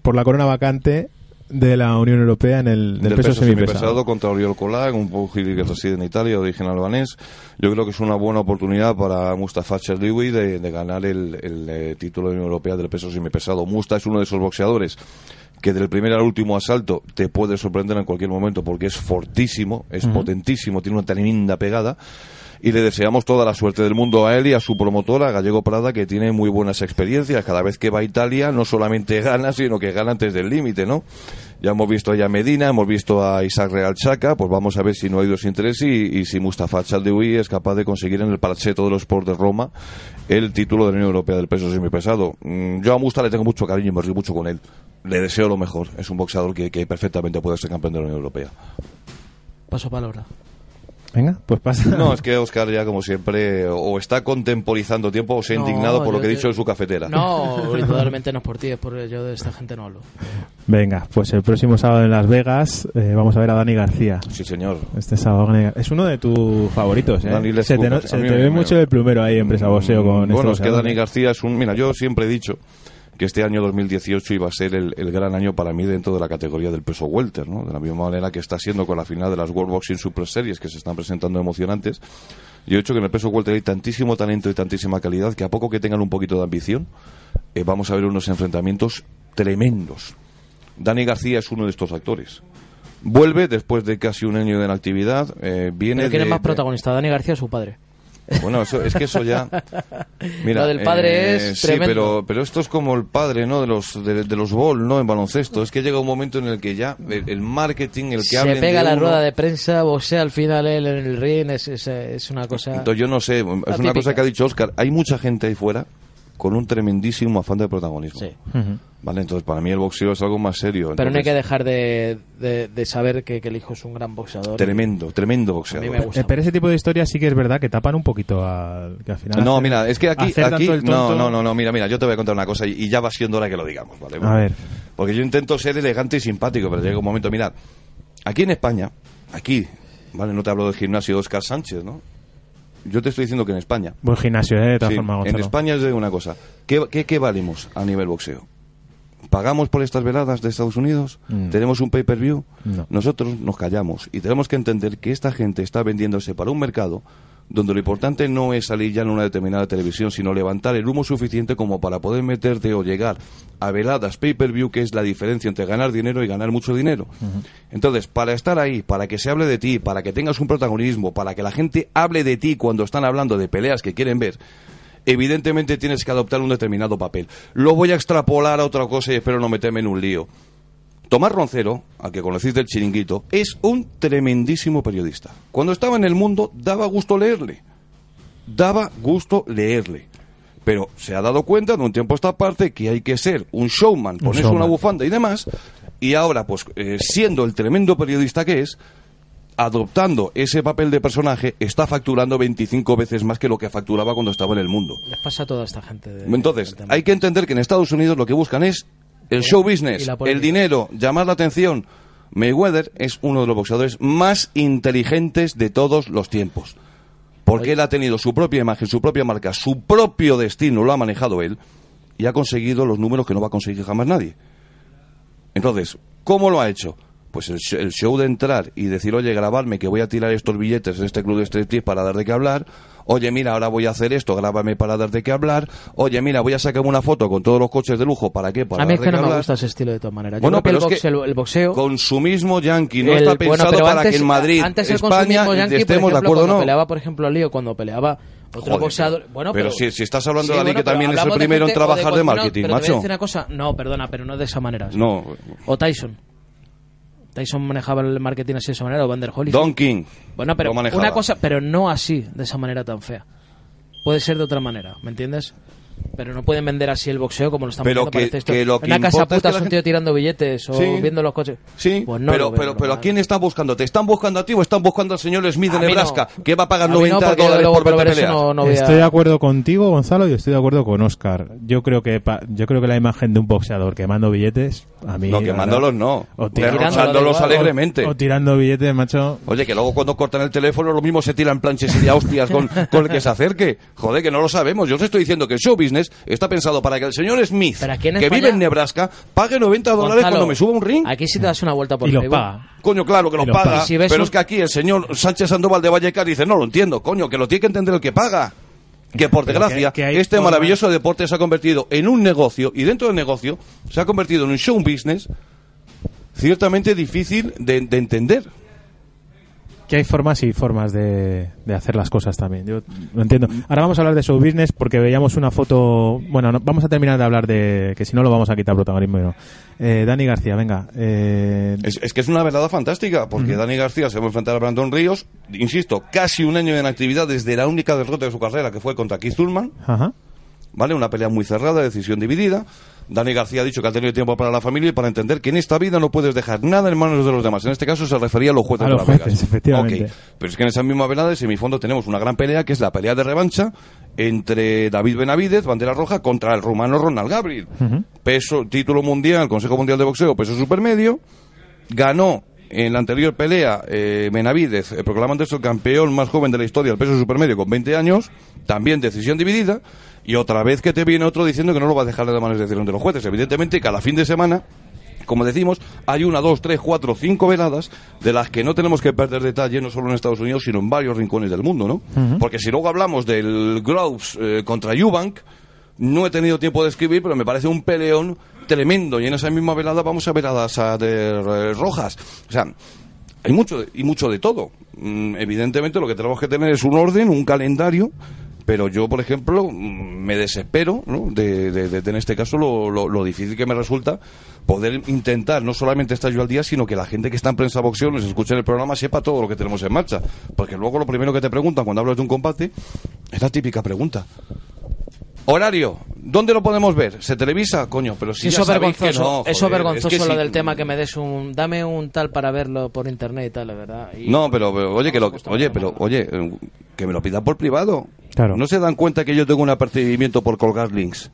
por la corona vacante de la Unión Europea en el del peso semipesado contra Oriol Colà, un pugil que reside en Italia, origen albanés. Yo creo que es una buena oportunidad para Mustafa Cherdiwi de ganar el título de Unión Europea del peso semipesado. Musta es uno de esos boxeadores que del primer al último asalto te puede sorprender en cualquier momento, porque es fortísimo, es potentísimo, tiene una tremenda pegada, y le deseamos toda la suerte del mundo a él y a su promotora, a Gallego Prada, que tiene muy buenas experiencias. Cada vez que va a Italia no solamente gana, sino que gana antes del límite, ¿no? Ya hemos visto a Medina, hemos visto a Isaac Real Chaca, pues vamos a ver si no hay dos intereses y si Mustafa Cherdiwi es capaz de conseguir en el Palazzetto de los Sports de Roma el título de la Unión Europea del peso semipesado. Yo a Musta le tengo mucho cariño y me río mucho con él. Le deseo lo mejor. Es un boxeador que perfectamente puede ser campeón de la Unión Europea. Paso palabra. Venga, pues pasa. No, es que Óscar ya, como siempre, o está contemporizando tiempo o se ha indignado por lo que he dicho de su cafetera. No, literalmente no es por ti, es por yo de esta gente no hablo. Venga, pues el próximo sábado en Las Vegas vamos a ver a Dani García. Sí, señor. Este sábado es uno de tus favoritos, ¿eh? Dani se te ve mucho el plumero ahí en Presa Boxeo con esto. Bueno, es que Dani García es un... Mira, yo siempre he dicho que este año 2018 iba a ser el gran año para mí dentro de la categoría del peso welter, ¿no? De la misma manera que está siendo con la final de las World Boxing Super Series, que se están presentando emocionantes. Yo he dicho que en el peso welter hay tantísimo talento y tantísima calidad que a poco que tengan un poquito de ambición, vamos a ver unos enfrentamientos tremendos. Dani García es uno de estos actores. Vuelve después de casi un año de inactividad. Viene. ¿Quién es más protagonista, Dani García o su padre? Bueno, es que eso ya... Mira, lo del padre es tremendo. Sí, pero esto es como el padre, ¿no? de los Ball, ¿no? En baloncesto. Es que llega un momento en el que ya el marketing, el que hablen se pega de la uno, rueda de prensa, boxea al final el ring, es una cosa... Entonces yo no sé, es atípica. Una cosa que ha dicho Óscar. Hay mucha gente ahí fuera con un tremendísimo afán de protagonismo. Sí. Uh-huh. Vale, entonces para mí el boxeo es algo más serio. Pero no hay que dejar de saber que el hijo es un gran boxeador. Tremendo boxeador. A mí me gusta. Pero ese tipo de historias sí que es verdad que tapan un poquito que al final. No, mira, es que aquí mira, yo te voy a contar una cosa y ya va siendo hora que lo digamos, ¿vale? Bueno, a ver. Porque yo intento ser elegante y simpático, pero llega un momento, mirad, aquí en España, vale, no te hablo del gimnasio de Óscar Sánchez, ¿no? Yo te estoy diciendo que en España. Buen gimnasio, de todas formas, Gonzalo. En España es de una cosa. ¿Qué valemos a nivel boxeo? ¿Pagamos por estas veladas de Estados Unidos? No. ¿Tenemos un pay-per-view? No. Nosotros nos callamos y tenemos que entender que esta gente está vendiéndose para un mercado donde lo importante no es salir ya en una determinada televisión, sino levantar el humo suficiente como para poder meterte o llegar a veladas pay-per-view, que es la diferencia entre ganar dinero y ganar mucho dinero. Uh-huh. Entonces, para estar ahí, para que se hable de ti, para que tengas un protagonismo, para que la gente hable de ti cuando están hablando de peleas que quieren ver, evidentemente tienes que adoptar un determinado papel. Lo voy a extrapolar a otra cosa y espero no meterme en un lío. Tomás Roncero, al que conocéis del Chiringuito, es un tremendísimo periodista. Cuando estaba en El Mundo daba gusto leerle. Pero se ha dado cuenta de un tiempo a esta parte que hay que ser un showman, ponerse una bufanda y demás. Y ahora, pues, siendo el tremendo periodista que es, adoptando ese papel de personaje, está facturando 25 veces más que lo que facturaba cuando estaba en El Mundo. Les pasa a toda esta gente. Entonces, hay que entender que en Estados Unidos lo que buscan es el show business, el dinero, llamar la atención. Mayweather es uno de los boxeadores más inteligentes de todos los tiempos. Porque él ha tenido su propia imagen, su propia marca, su propio destino, lo ha manejado él, y ha conseguido los números que no va a conseguir jamás nadie. Entonces, ¿cómo lo ha hecho? Pues el show de entrar y decir, oye, grabarme que voy a tirar estos billetes en este club de striptease para dar de qué hablar. Oye, mira, ahora voy a hacer esto, grábame para dar de qué hablar. Oye, mira, voy a sacarme una foto con todos los coches de lujo, ¿para qué? Para a mí es que no me gusta ese estilo de todas maneras. Bueno, pero es que el boxeo... consumismo yanqui, no está pensado para que en Madrid, España, estemos de acuerdo o no. Peleaba, por ejemplo, a Leo cuando peleaba... otro boxeador, bueno, pero si estás hablando de alguien que también es el primero en trabajar de marketing, macho. Pero te voy a decir una cosa, no, perdona, pero no de esa manera. No. O Tyson manejaba el marketing así de esa manera, o Vander Holyfield. Don King. Bueno, pero una cosa, pero no así, de esa manera tan fea. Puede ser de otra manera, ¿me entiendes? Pero no pueden vender así el boxeo como lo están vendiendo. Pero que lo que en una casa puta es un tío tirando billetes o viendo los coches. Sí, pues no, pero ¿a quién están buscando? ¿Te están buscando a ti o están buscando al señor Smith de Nebraska que va a pagar $90 por 20 peleas? Estoy de acuerdo contigo, Gonzalo, y estoy de acuerdo con Óscar. Yo creo que la imagen de un boxeador quemando billetes, a mí... no, quemándolos no, derrochándolos alegremente. O tirando billetes, macho. Oye, que luego cuando cortan el teléfono lo mismo se tiran planches y de hostias con el que se acerque. Joder, que no lo sabemos. Yo os estoy diciendo que el show business está pensado para que el señor Smith, que vive en Nebraska, pague $90 cuando me suba un ring. Aquí sí te das una vuelta por el paga. Coño, claro que lo paga. Si pero es que aquí el señor Sánchez Sandoval de Vallecar dice, no lo entiendo, coño, que lo tiene que entender el que paga. Que por desgracia, este maravilloso deporte se ha convertido en un negocio, y dentro del negocio se ha convertido en un show business ciertamente difícil de entender. Que hay formas y formas de hacer las cosas también. Yo lo entiendo. Ahora vamos a hablar de show business porque veíamos una foto... Bueno, vamos a terminar de hablar de... Que si no lo vamos a quitar protagonismo. No. Dani García, venga. Es que es una velada fantástica porque Dani García se va a enfrentar a Brandon Ríos. Insisto, casi un año en actividad desde la única derrota de su carrera que fue contra Keith Thurman. Ajá. ¿Vale? Una pelea muy cerrada, decisión dividida. Dani García ha dicho que ha tenido tiempo para la familia y para entender que en esta vida no puedes dejar nada en manos de los demás. En este caso se refería a los jueces de Las Vegas. Efectivamente. Okay. Pero es que en esa misma velada, en semifondo, tenemos una gran pelea, que es la pelea de revancha entre David Benavidez, bandera roja, contra el rumano Ronald Gabriel. Peso, título mundial, Consejo Mundial de Boxeo, peso supermedio. Ganó en la anterior pelea Benavidez, proclamándose el campeón más joven de la historia del peso supermedio con 20 años. También decisión dividida. Y otra vez que te viene otro diciendo que no lo va a dejar de manos de decisión de los jueces. Evidentemente, cada fin de semana, como decimos, hay 1, 2, 3, 4, 5 veladas de las que no tenemos que perder detalle, no solo en Estados Unidos, sino en varios rincones del mundo, ¿no? Porque si luego hablamos del Groves contra Eubank, no he tenido tiempo de escribir, pero me parece un peleón tremendo. Y en esa misma velada vamos a ver a las rojas. O sea, hay mucho y mucho de todo. Evidentemente, lo que tenemos que tener es un orden, un calendario. Pero yo, por ejemplo, me desespero, ¿no?, de en este caso lo difícil que me resulta poder intentar no solamente estar yo al día, sino que la gente que está en Prensa Boxeo, nos escuche en el programa, sepa todo lo que tenemos en marcha. Porque luego lo primero que te preguntan cuando hablas de un combate es la típica pregunta. Horario, ¿dónde lo podemos ver? ¿Se televisa? Coño, pero si eso ya sabéis que no, joder. Eso vergonzoso es que lo del tema que me des un... Dame un tal para verlo por internet y tal, la verdad. Y no, pero oye, que me lo pidan por privado. Claro. No se dan cuenta que yo tengo un apercibimiento por colgar links.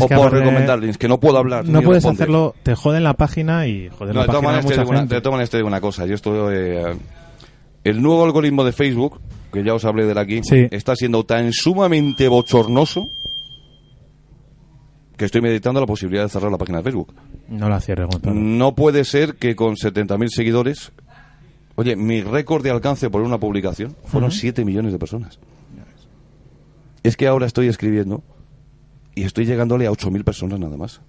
O por recomendar links, que no puedo hablar. No puedes hacerlo, te joden la página y joden la página de mucha gente. Te toman de una cosa. Yo estoy... el nuevo algoritmo de Facebook, que ya os hablé de él aquí, está siendo tan sumamente bochornoso que estoy meditando la posibilidad de cerrar la página de Facebook. No la cierre, Gonzalo. No puede ser que con 70.000 seguidores... Oye, mi récord de alcance por una publicación fueron 7 millones de personas. Es que ahora estoy escribiendo y estoy llegándole a 8.000 personas nada más.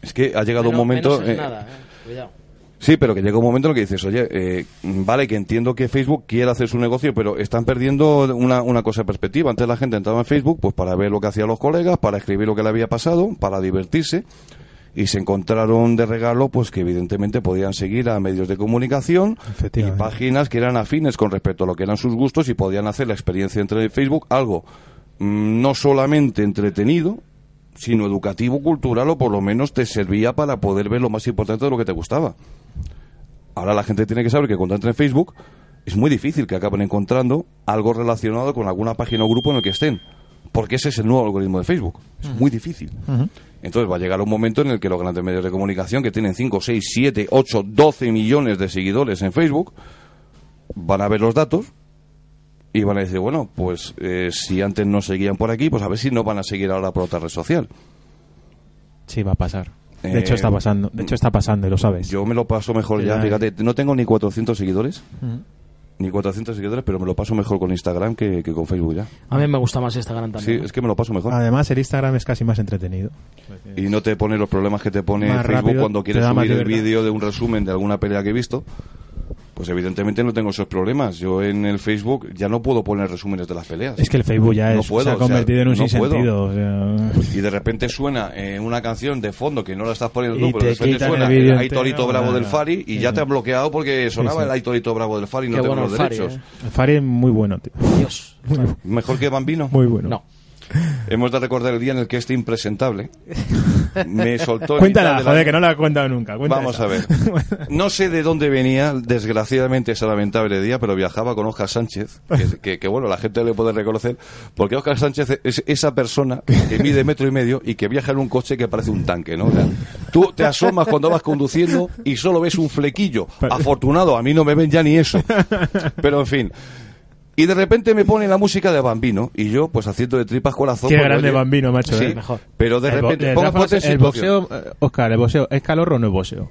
Es que ha llegado un momento... Menos es nada, cuidado. Sí, pero que llega un momento en el que dices, oye, vale, que entiendo que Facebook quiere hacer su negocio, pero están perdiendo una cosa de perspectiva. Antes la gente entraba en Facebook pues para ver lo que hacían los colegas, para escribir lo que le había pasado, para divertirse. y se encontraron de regalo pues que evidentemente podían seguir a medios de comunicación y páginas que eran afines con respecto a lo que eran sus gustos, y podían hacer la experiencia entre Facebook algo no solamente entretenido, sino educativo, cultural, o por lo menos te servía para poder ver lo más importante de lo que te gustaba. Ahora la gente tiene que saber que cuando entra en Facebook es muy difícil que acaben encontrando algo relacionado con alguna página o grupo en el que estén, porque ese es el nuevo algoritmo de Facebook. Es muy difícil. Entonces va a llegar un momento en el que los grandes medios de comunicación, que tienen 5, 6, 7, 8, 12 millones de seguidores en Facebook, van a ver los datos y van a decir, bueno, pues si antes no seguían por aquí, pues a ver si no van a seguir ahora por otra red social. Sí, va a pasar. De hecho está pasando, y lo sabes. Yo me lo paso mejor ya, fíjate, no tengo ni 400 seguidores. Ni 400 seguidores, pero me lo paso mejor con Instagram que con Facebook ya. A mí me gusta más Instagram también. Sí, es que me lo paso mejor. Además, el Instagram es casi más entretenido. Y no te pone los problemas que te pone más Facebook rápido, cuando quieres subir el vídeo de un resumen de alguna pelea que he visto. Pues evidentemente no tengo esos problemas. Yo en el Facebook ya no puedo poner resúmenes de las peleas. Es que el Facebook ya se ha convertido en un sinsentido. Y de repente suena una canción de fondo que no la estás poniendo tú, pero de repente suena Hay Torito Bravo del Fari y ya te han bloqueado porque sonaba el Hay Torito Bravo del Fari y no tengo los derechos. El Fari es muy bueno, tío. Dios. ¿Mejor que Bambino? Muy bueno. No. Hemos de recordar el día en el que este impresentable me soltó. Cuéntala, que no la he contado nunca. Vamos a ver. No sé de dónde venía, desgraciadamente, ese lamentable día, pero viajaba con Óscar Sánchez, que bueno, la gente le puede reconocer, porque Óscar Sánchez es esa persona que mide 1,5 metros y que viaja en un coche que parece un tanque, ¿no? O sea, tú te asomas cuando vas conduciendo y solo ves un flequillo. Afortunado, a mí no me ven ya ni eso. Pero en fin. Y de repente me pone la música de Bambino y yo, pues haciendo de tripas corazón. Qué grande Bambino, macho. Sí, mejor. Pero de repente... el boxeo, Óscar, el boxeo, ¿es calorro o no es boxeo?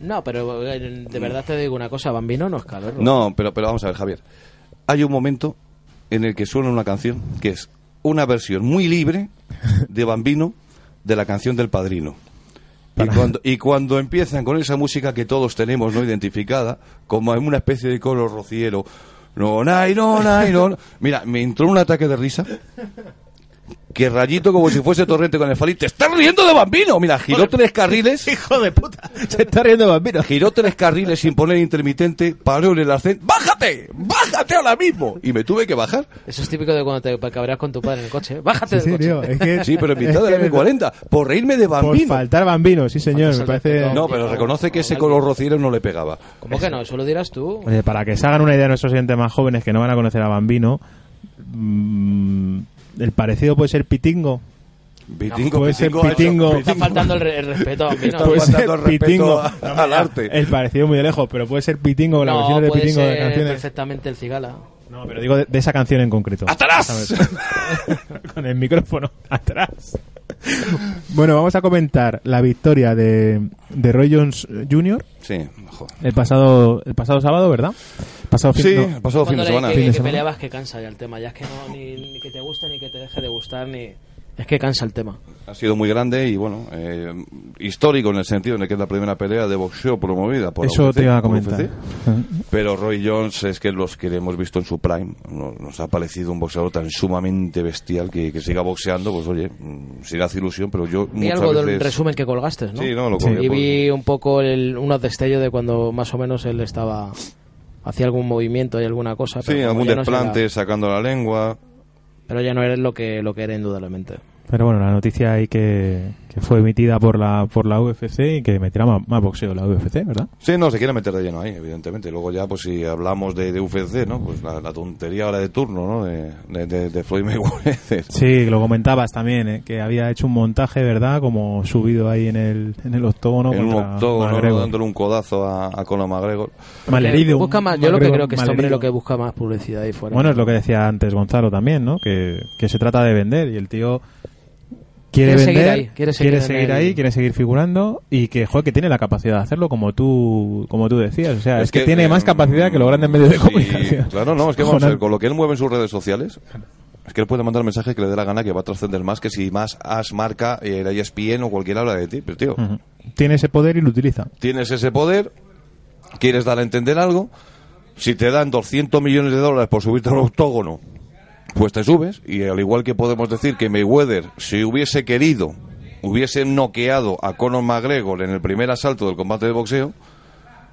No, pero de verdad te digo una cosa, Bambino no es calorro. No, pero vamos a ver, Javier. Hay un momento en el que suena una canción que es una versión muy libre de Bambino de la canción del Padrino. Y cuando empiezan con esa música que todos tenemos no identificada, como una especie de coro rociero... No. Mira, me entró un ataque de risa. Que Rayito, como si fuese Torrente con el Fali, te está riendo de Bambino. Mira, giró 3 carriles. Hijo de puta, se está riendo de Bambino. Giró 3 carriles sin poner intermitente, paró en el ascensor. ¡Bájate ahora mismo! Y me tuve que bajar. Eso es típico de cuando te cabreas con tu padre en el coche. Bájate del coche. Tío, sí, pero en mitad de la M40, por reírme de Bambino. Por faltar Bambino, sí señor. Me parece... No, pero reconoce que ese color rociero no le pegaba. ¿Cómo que no? Eso lo dirás tú. Para que se hagan una idea nuestros oyentes más jóvenes que no van a conocer a Bambino... el parecido puede ser Pitingo. Pitingo. Está faltando el respeto a mí, ¿no? Puede ser Pitingo al arte. El parecido muy de lejos, pero puede ser Pitingo con la versión de Pitingo de canciones. Perfectamente el Cigala. No, pero digo de esa canción en concreto. ¡Atrás! Con el micrófono atrás. Bueno, vamos a comentar la victoria de Roy Jones Jr. Sí, el pasado sábado, ¿verdad? El pasado fin de semana. Que peleabas que cansa ya el tema, ya es que no, ni que te guste ni que te deje de gustar, ni es que cansa el tema. Ha sido muy grande y bueno, histórico en el sentido en el que es la primera pelea de boxeo promovida por eso la UFC, te iba a comentar. Pero Roy Jones es que los que le hemos visto en su prime, nos ha parecido un boxeador tan sumamente bestial que siga boxeando, pues oye, sin hacer ilusión, pero yo vi algo veces... del resumen que colgaste, ¿no? Sí, no, lo colgué. Sí. Y vi un poco unos destellos de cuando más o menos él estaba, hacía algún movimiento y alguna cosa. Pero sí, algún desplante, no sacando la lengua... Pero ya no eres lo que era indudablemente. Pero bueno, la noticia ahí que fue emitida por la UFC y que meterá más boxeo la UFC, ¿verdad? Sí, no, se quiere meter de lleno ahí, evidentemente. Luego ya, pues si hablamos de UFC, ¿no? Pues la tontería ahora de turno, ¿no? De Floyd Mayweather. Sí, lo comentabas también, ¿eh? Que había hecho un montaje, ¿verdad? Como subido ahí en el octógono. En un octógono, ¿no? Dándole un codazo a Conor McGregor. Malherido. Busca más, yo lo que creo que este hombre lo que busca más publicidad ahí fuera. Bueno, es lo que decía antes Gonzalo también, ¿no? Que se trata de vender y el tío... Quiere seguir figurando y que tiene la capacidad de hacerlo como tú decías. O sea, es que tiene más capacidad que los grandes medios de comunicación. Claro, no, es que vamos a ver, con lo que él mueve en sus redes sociales, es que él puede mandar mensajes que le dé la gana, que va a trascender más que si más As marca, la ESPN o cualquiera habla de ti. Pero tío, tiene ese poder y lo utiliza. Tienes ese poder, quieres dar a entender algo, si te dan $200 millones por subirte al octógono, pues te subes, y al igual que podemos decir que Mayweather, si hubiese querido hubiese noqueado a Conor McGregor en el primer asalto del combate de boxeo,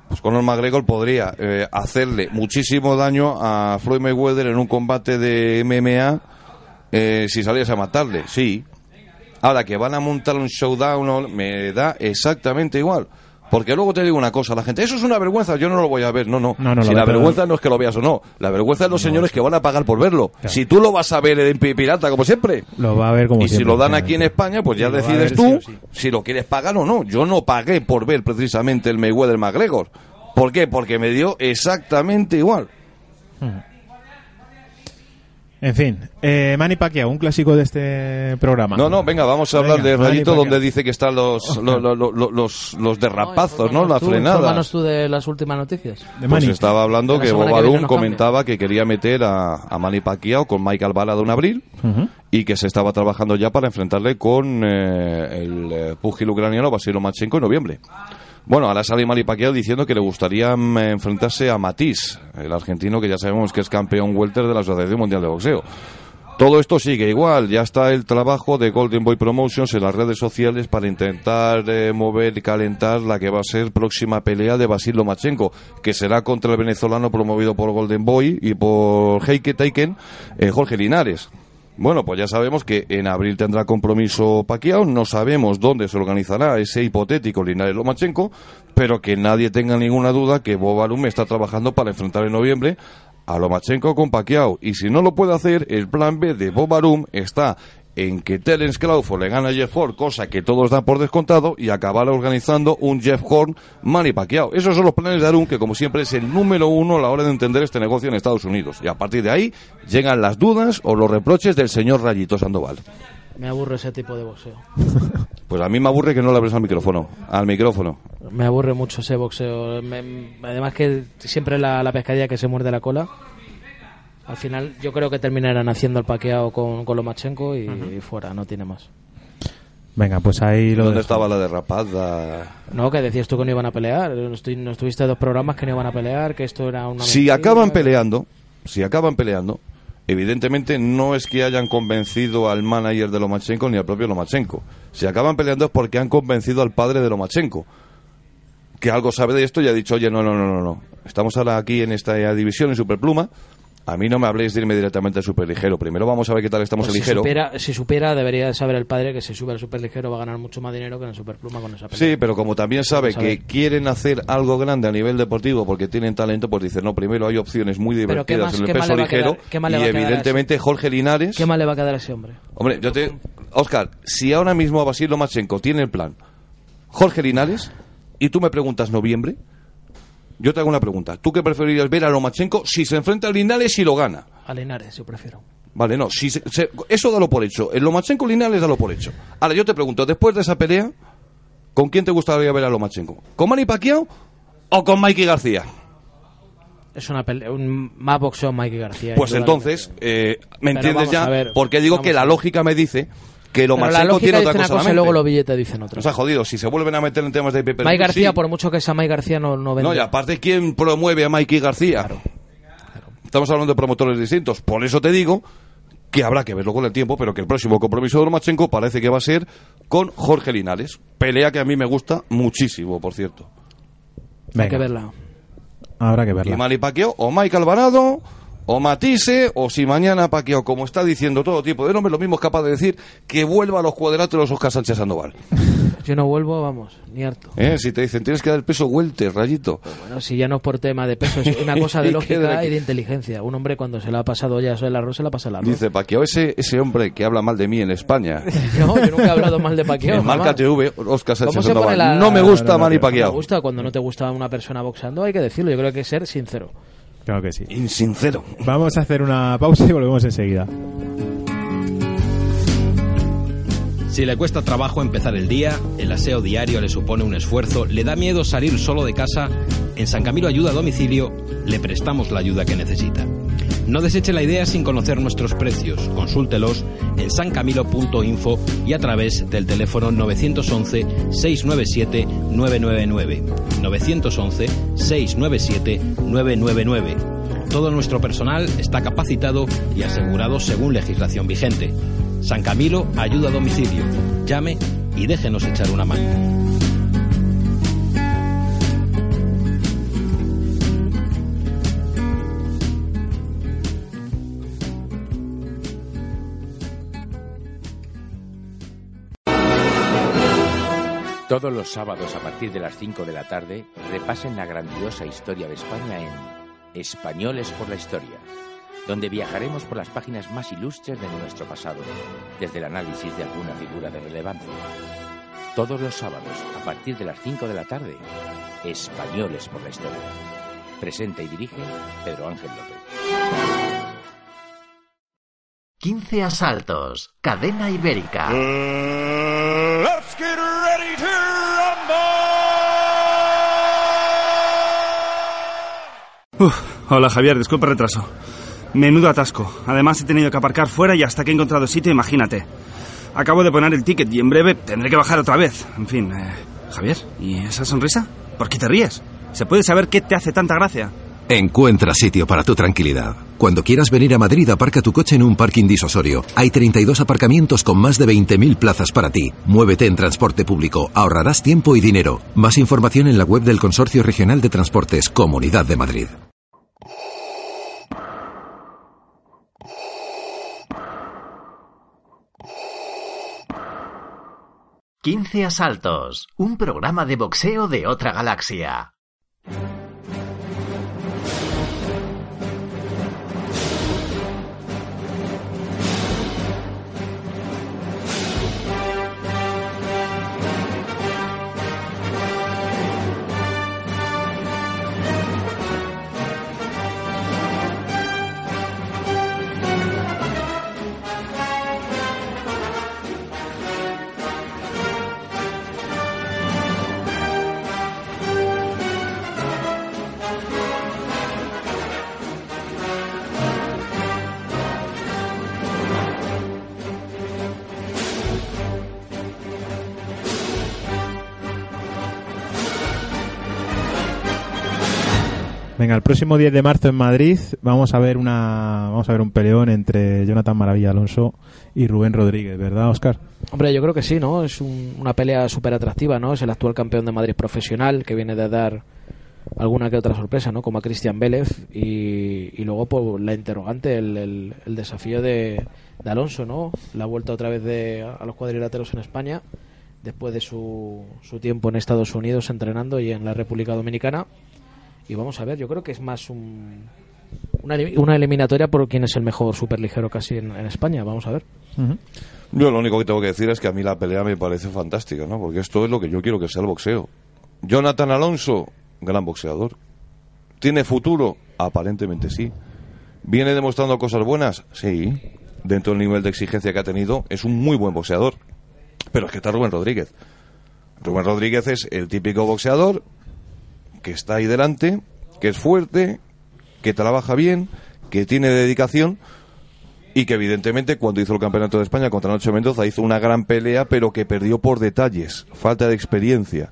pues Conor McGregor podría hacerle muchísimo daño a Floyd Mayweather en un combate de MMA si saliese a matarle, sí. Ahora que van a montar un showdown, me da exactamente igual. Porque luego te digo una cosa, la gente, eso es una vergüenza, yo no lo voy a ver, no. Si la vergüenza no es que lo veas o no, la vergüenza es los señores que van a pagar por verlo. Claro. Si tú lo vas a ver en pirata, como siempre, lo va a ver como y siempre, si lo dan aquí en España, pues ya decides tú si lo quieres pagar o no. Yo no pagué por ver precisamente el Mayweather McGregor. ¿Por qué? Porque me dio exactamente igual. En fin, Manny Pacquiao, un clásico de este programa. No, venga, vamos a hablar de Rayito, donde dice que están los derrapazos, ¿no? La frenada. Háblanos tú de las últimas noticias. Pues estaba hablando que Bob Arum comentaba que quería meter a Manny Pacquiao con Mike Alvarado en abril y que se estaba trabajando ya para enfrentarle con el púgil ucraniano Vasyl Lomachenko en noviembre. Bueno, ahora sale Manny Pacquiao diciendo que le gustaría enfrentarse a Matiz, el argentino que ya sabemos que es campeón welter de la Asociación Mundial de Boxeo. Todo esto sigue igual, ya está el trabajo de Golden Boy Promotions en las redes sociales para intentar mover y calentar la que va a ser próxima pelea de Vasyl Lomachenko, que será contra el venezolano promovido por Golden Boy y por Heike Taken, Jorge Linares. Bueno, pues ya sabemos que en abril tendrá compromiso Pacquiao, no sabemos dónde se organizará ese hipotético Linares Lomachenko, pero que nadie tenga ninguna duda que Bob Arum está trabajando para enfrentar en noviembre a Lomachenko con Pacquiao. Y si no lo puede hacer, el plan B de Bob Arum está en que Terence Crawford le gana a Jeff Horn, cosa que todos dan por descontado, y acabar organizando un Jeff Horn Manny Pacquiao. Esos son los planes de Arum, que como siempre es el número uno a la hora de entender este negocio en Estados Unidos. Y a partir de ahí llegan las dudas o los reproches del señor Rayito Sandoval. Me aburre ese tipo de boxeo. Pues a mí me aburre que no le abres al micrófono. Me aburre mucho ese boxeo. Además que siempre la pescadilla que se muerde la cola. Al final yo creo que terminarán haciendo el Pacquiao con Lomachenko y fuera, no tiene más. Venga, pues ahí lo ¿Dónde estaba la derrapada? No, que decías tú que no iban a pelear. Nos tuviste dos programas que no iban a pelear, que esto era una... Si acaban peleando, evidentemente no es que hayan convencido al manager de Lomachenko ni al propio Lomachenko. Si acaban peleando es porque han convencido al padre de Lomachenko, que algo sabe de esto y ha dicho, oye, no. Estamos ahora aquí en esta división en Superpluma. A mí no me habléis de irme directamente al superligero. Primero vamos a ver qué tal estamos pues el ligero. Si supiera, debería saber el padre que si sube al superligero va a ganar mucho más dinero que en el superpluma con esa pelea. Sí, pero como también sabe que quieren hacer algo grande a nivel deportivo porque tienen talento, pues dice, no, primero hay opciones muy divertidas en el peso ligero y evidentemente Jorge Linares... ¿Qué mal le va a quedar a ese hombre? Hombre, Óscar, si ahora mismo Vasyl Lomachenko tiene el plan Jorge Linares y tú me preguntas noviembre... Yo te hago una pregunta. ¿Tú qué preferirías ver a Lomachenko si se enfrenta a Linares y lo gana? A Linares, yo prefiero. Vale, no. Eso dalo por hecho. El Lomachenko-Linares dalo por hecho. Ahora, yo te pregunto, después de esa pelea, ¿con quién te gustaría ver a Lomachenko? ¿Con Manny Pacquiao o con Mikey García? Es una pelea, más boxeo Mikey García. Pues entonces, ¿me entiendes ya? Porque digo que la lógica me dice... Que Lomachenko tiene otra cosa y luego los billetes dicen otra. Nos ha jodido, si se vuelven a meter en temas de Mike García, sí. Por mucho que sea Mike García no vende. No, y aparte, ¿quién promueve a Mikey García? Claro. Estamos hablando de promotores distintos. Por eso te digo que habrá que verlo con el tiempo, pero que el próximo compromiso de Lomachenko parece que va a ser con Jorge Linares. Pelea que a mí me gusta muchísimo, por cierto. Venga. Hay que verla. Habrá que verla. Y Manny Pacquiao o Mike Alvarado... O Matisse, o si mañana Pacquiao, como está diciendo todo tipo de nombres, lo mismo es capaz de decir que vuelva a los cuadriláteros Óscar Sánchez Sandoval. Yo no vuelvo, vamos, ni harto. Si te dicen, tienes que dar peso welter, Rayito. Pero bueno, si ya no es por tema de peso, es una cosa de lógica y de inteligencia. Un hombre cuando se la ha pasado ya eso del arroz, se la pasa el arroz. Dice Pacquiao, ese hombre que habla mal de mí en España. No, yo nunca he hablado mal de Pacquiao. En Marca TV, Óscar Sánchez Sandoval. No me gusta Manny Pacquiao. No me gusta, cuando no te gusta una persona boxeando, hay que decirlo. Yo creo que hay que ser sincero. Claro que sí. Insincero. Vamos a hacer una pausa y volvemos enseguida. Si le cuesta trabajo empezar el día, el aseo diario le supone un esfuerzo, le da miedo salir solo de casa, en San Camilo Ayuda a Domicilio le prestamos la ayuda que necesita. No deseche la idea sin conocer nuestros precios. Consúltelos en sancamilo.info y a través del teléfono 911 697 999. 911 697 999. Todo nuestro personal está capacitado y asegurado según legislación vigente. San Camilo Ayuda a Domicilio. Llame y déjenos echar una mano. Todos los sábados a partir de las 5 de la tarde repasen la grandiosa historia de España en Españoles por la Historia, donde viajaremos por las páginas más ilustres de nuestro pasado, desde el análisis de alguna figura de relevancia. Todos los sábados a partir de las 5 de la tarde, Españoles por la Historia. Presenta y dirige Pedro Ángel López. 15 asaltos, Cadena Ibérica. Let's get ready to rumble. Hola Javier, disculpa el retraso. Menudo atasco. Además he tenido que aparcar fuera y hasta que he encontrado sitio, imagínate. Acabo de poner el ticket y en breve tendré que bajar otra vez. En fin, Javier, ¿y esa sonrisa? ¿Por qué te ríes? ¿Se puede saber qué te hace tanta gracia? Encuentra sitio para tu tranquilidad. Cuando quieras venir a Madrid, aparca tu coche en un parking disuasorio. Hay 32 aparcamientos con más de 20.000 plazas para ti. Muévete en transporte público, ahorrarás tiempo y dinero. Más información en la web del Consorcio Regional de Transportes, Comunidad de Madrid. ...15 asaltos... ...un programa de boxeo de otra galaxia... Venga, el próximo 10 de marzo en Madrid vamos a ver un peleón entre Jonathan Maravilla Alonso y Rubén Rodríguez, ¿verdad, Óscar? Hombre, yo creo que sí, ¿no? Es una pelea súper atractiva, ¿no? Es el actual campeón de Madrid profesional que viene de dar alguna que otra sorpresa, ¿no? Como a Cristian Vélez y luego pues, la interrogante, el desafío de Alonso, ¿no? La vuelta otra vez a los cuadriláteros en España después de su tiempo en Estados Unidos entrenando y en la República Dominicana. Y vamos a ver, yo creo que es más una eliminatoria por quién es el mejor superligero casi en España. Vamos a ver. Uh-huh. Yo lo único que tengo que decir es que a mí la pelea me parece fantástica, ¿no? Porque esto es lo que yo quiero que sea el boxeo. Jonathan Alonso, gran boxeador. ¿Tiene futuro? Aparentemente sí. ¿Viene demostrando cosas buenas? Sí. Dentro del nivel de exigencia que ha tenido, es un muy buen boxeador. Pero es que está Rubén Rodríguez. Rubén Rodríguez es el típico boxeador que está ahí delante, que es fuerte, que trabaja bien, que tiene dedicación y que evidentemente cuando hizo el Campeonato de España contra Nacho Mendoza hizo una gran pelea pero que perdió por detalles, falta de experiencia.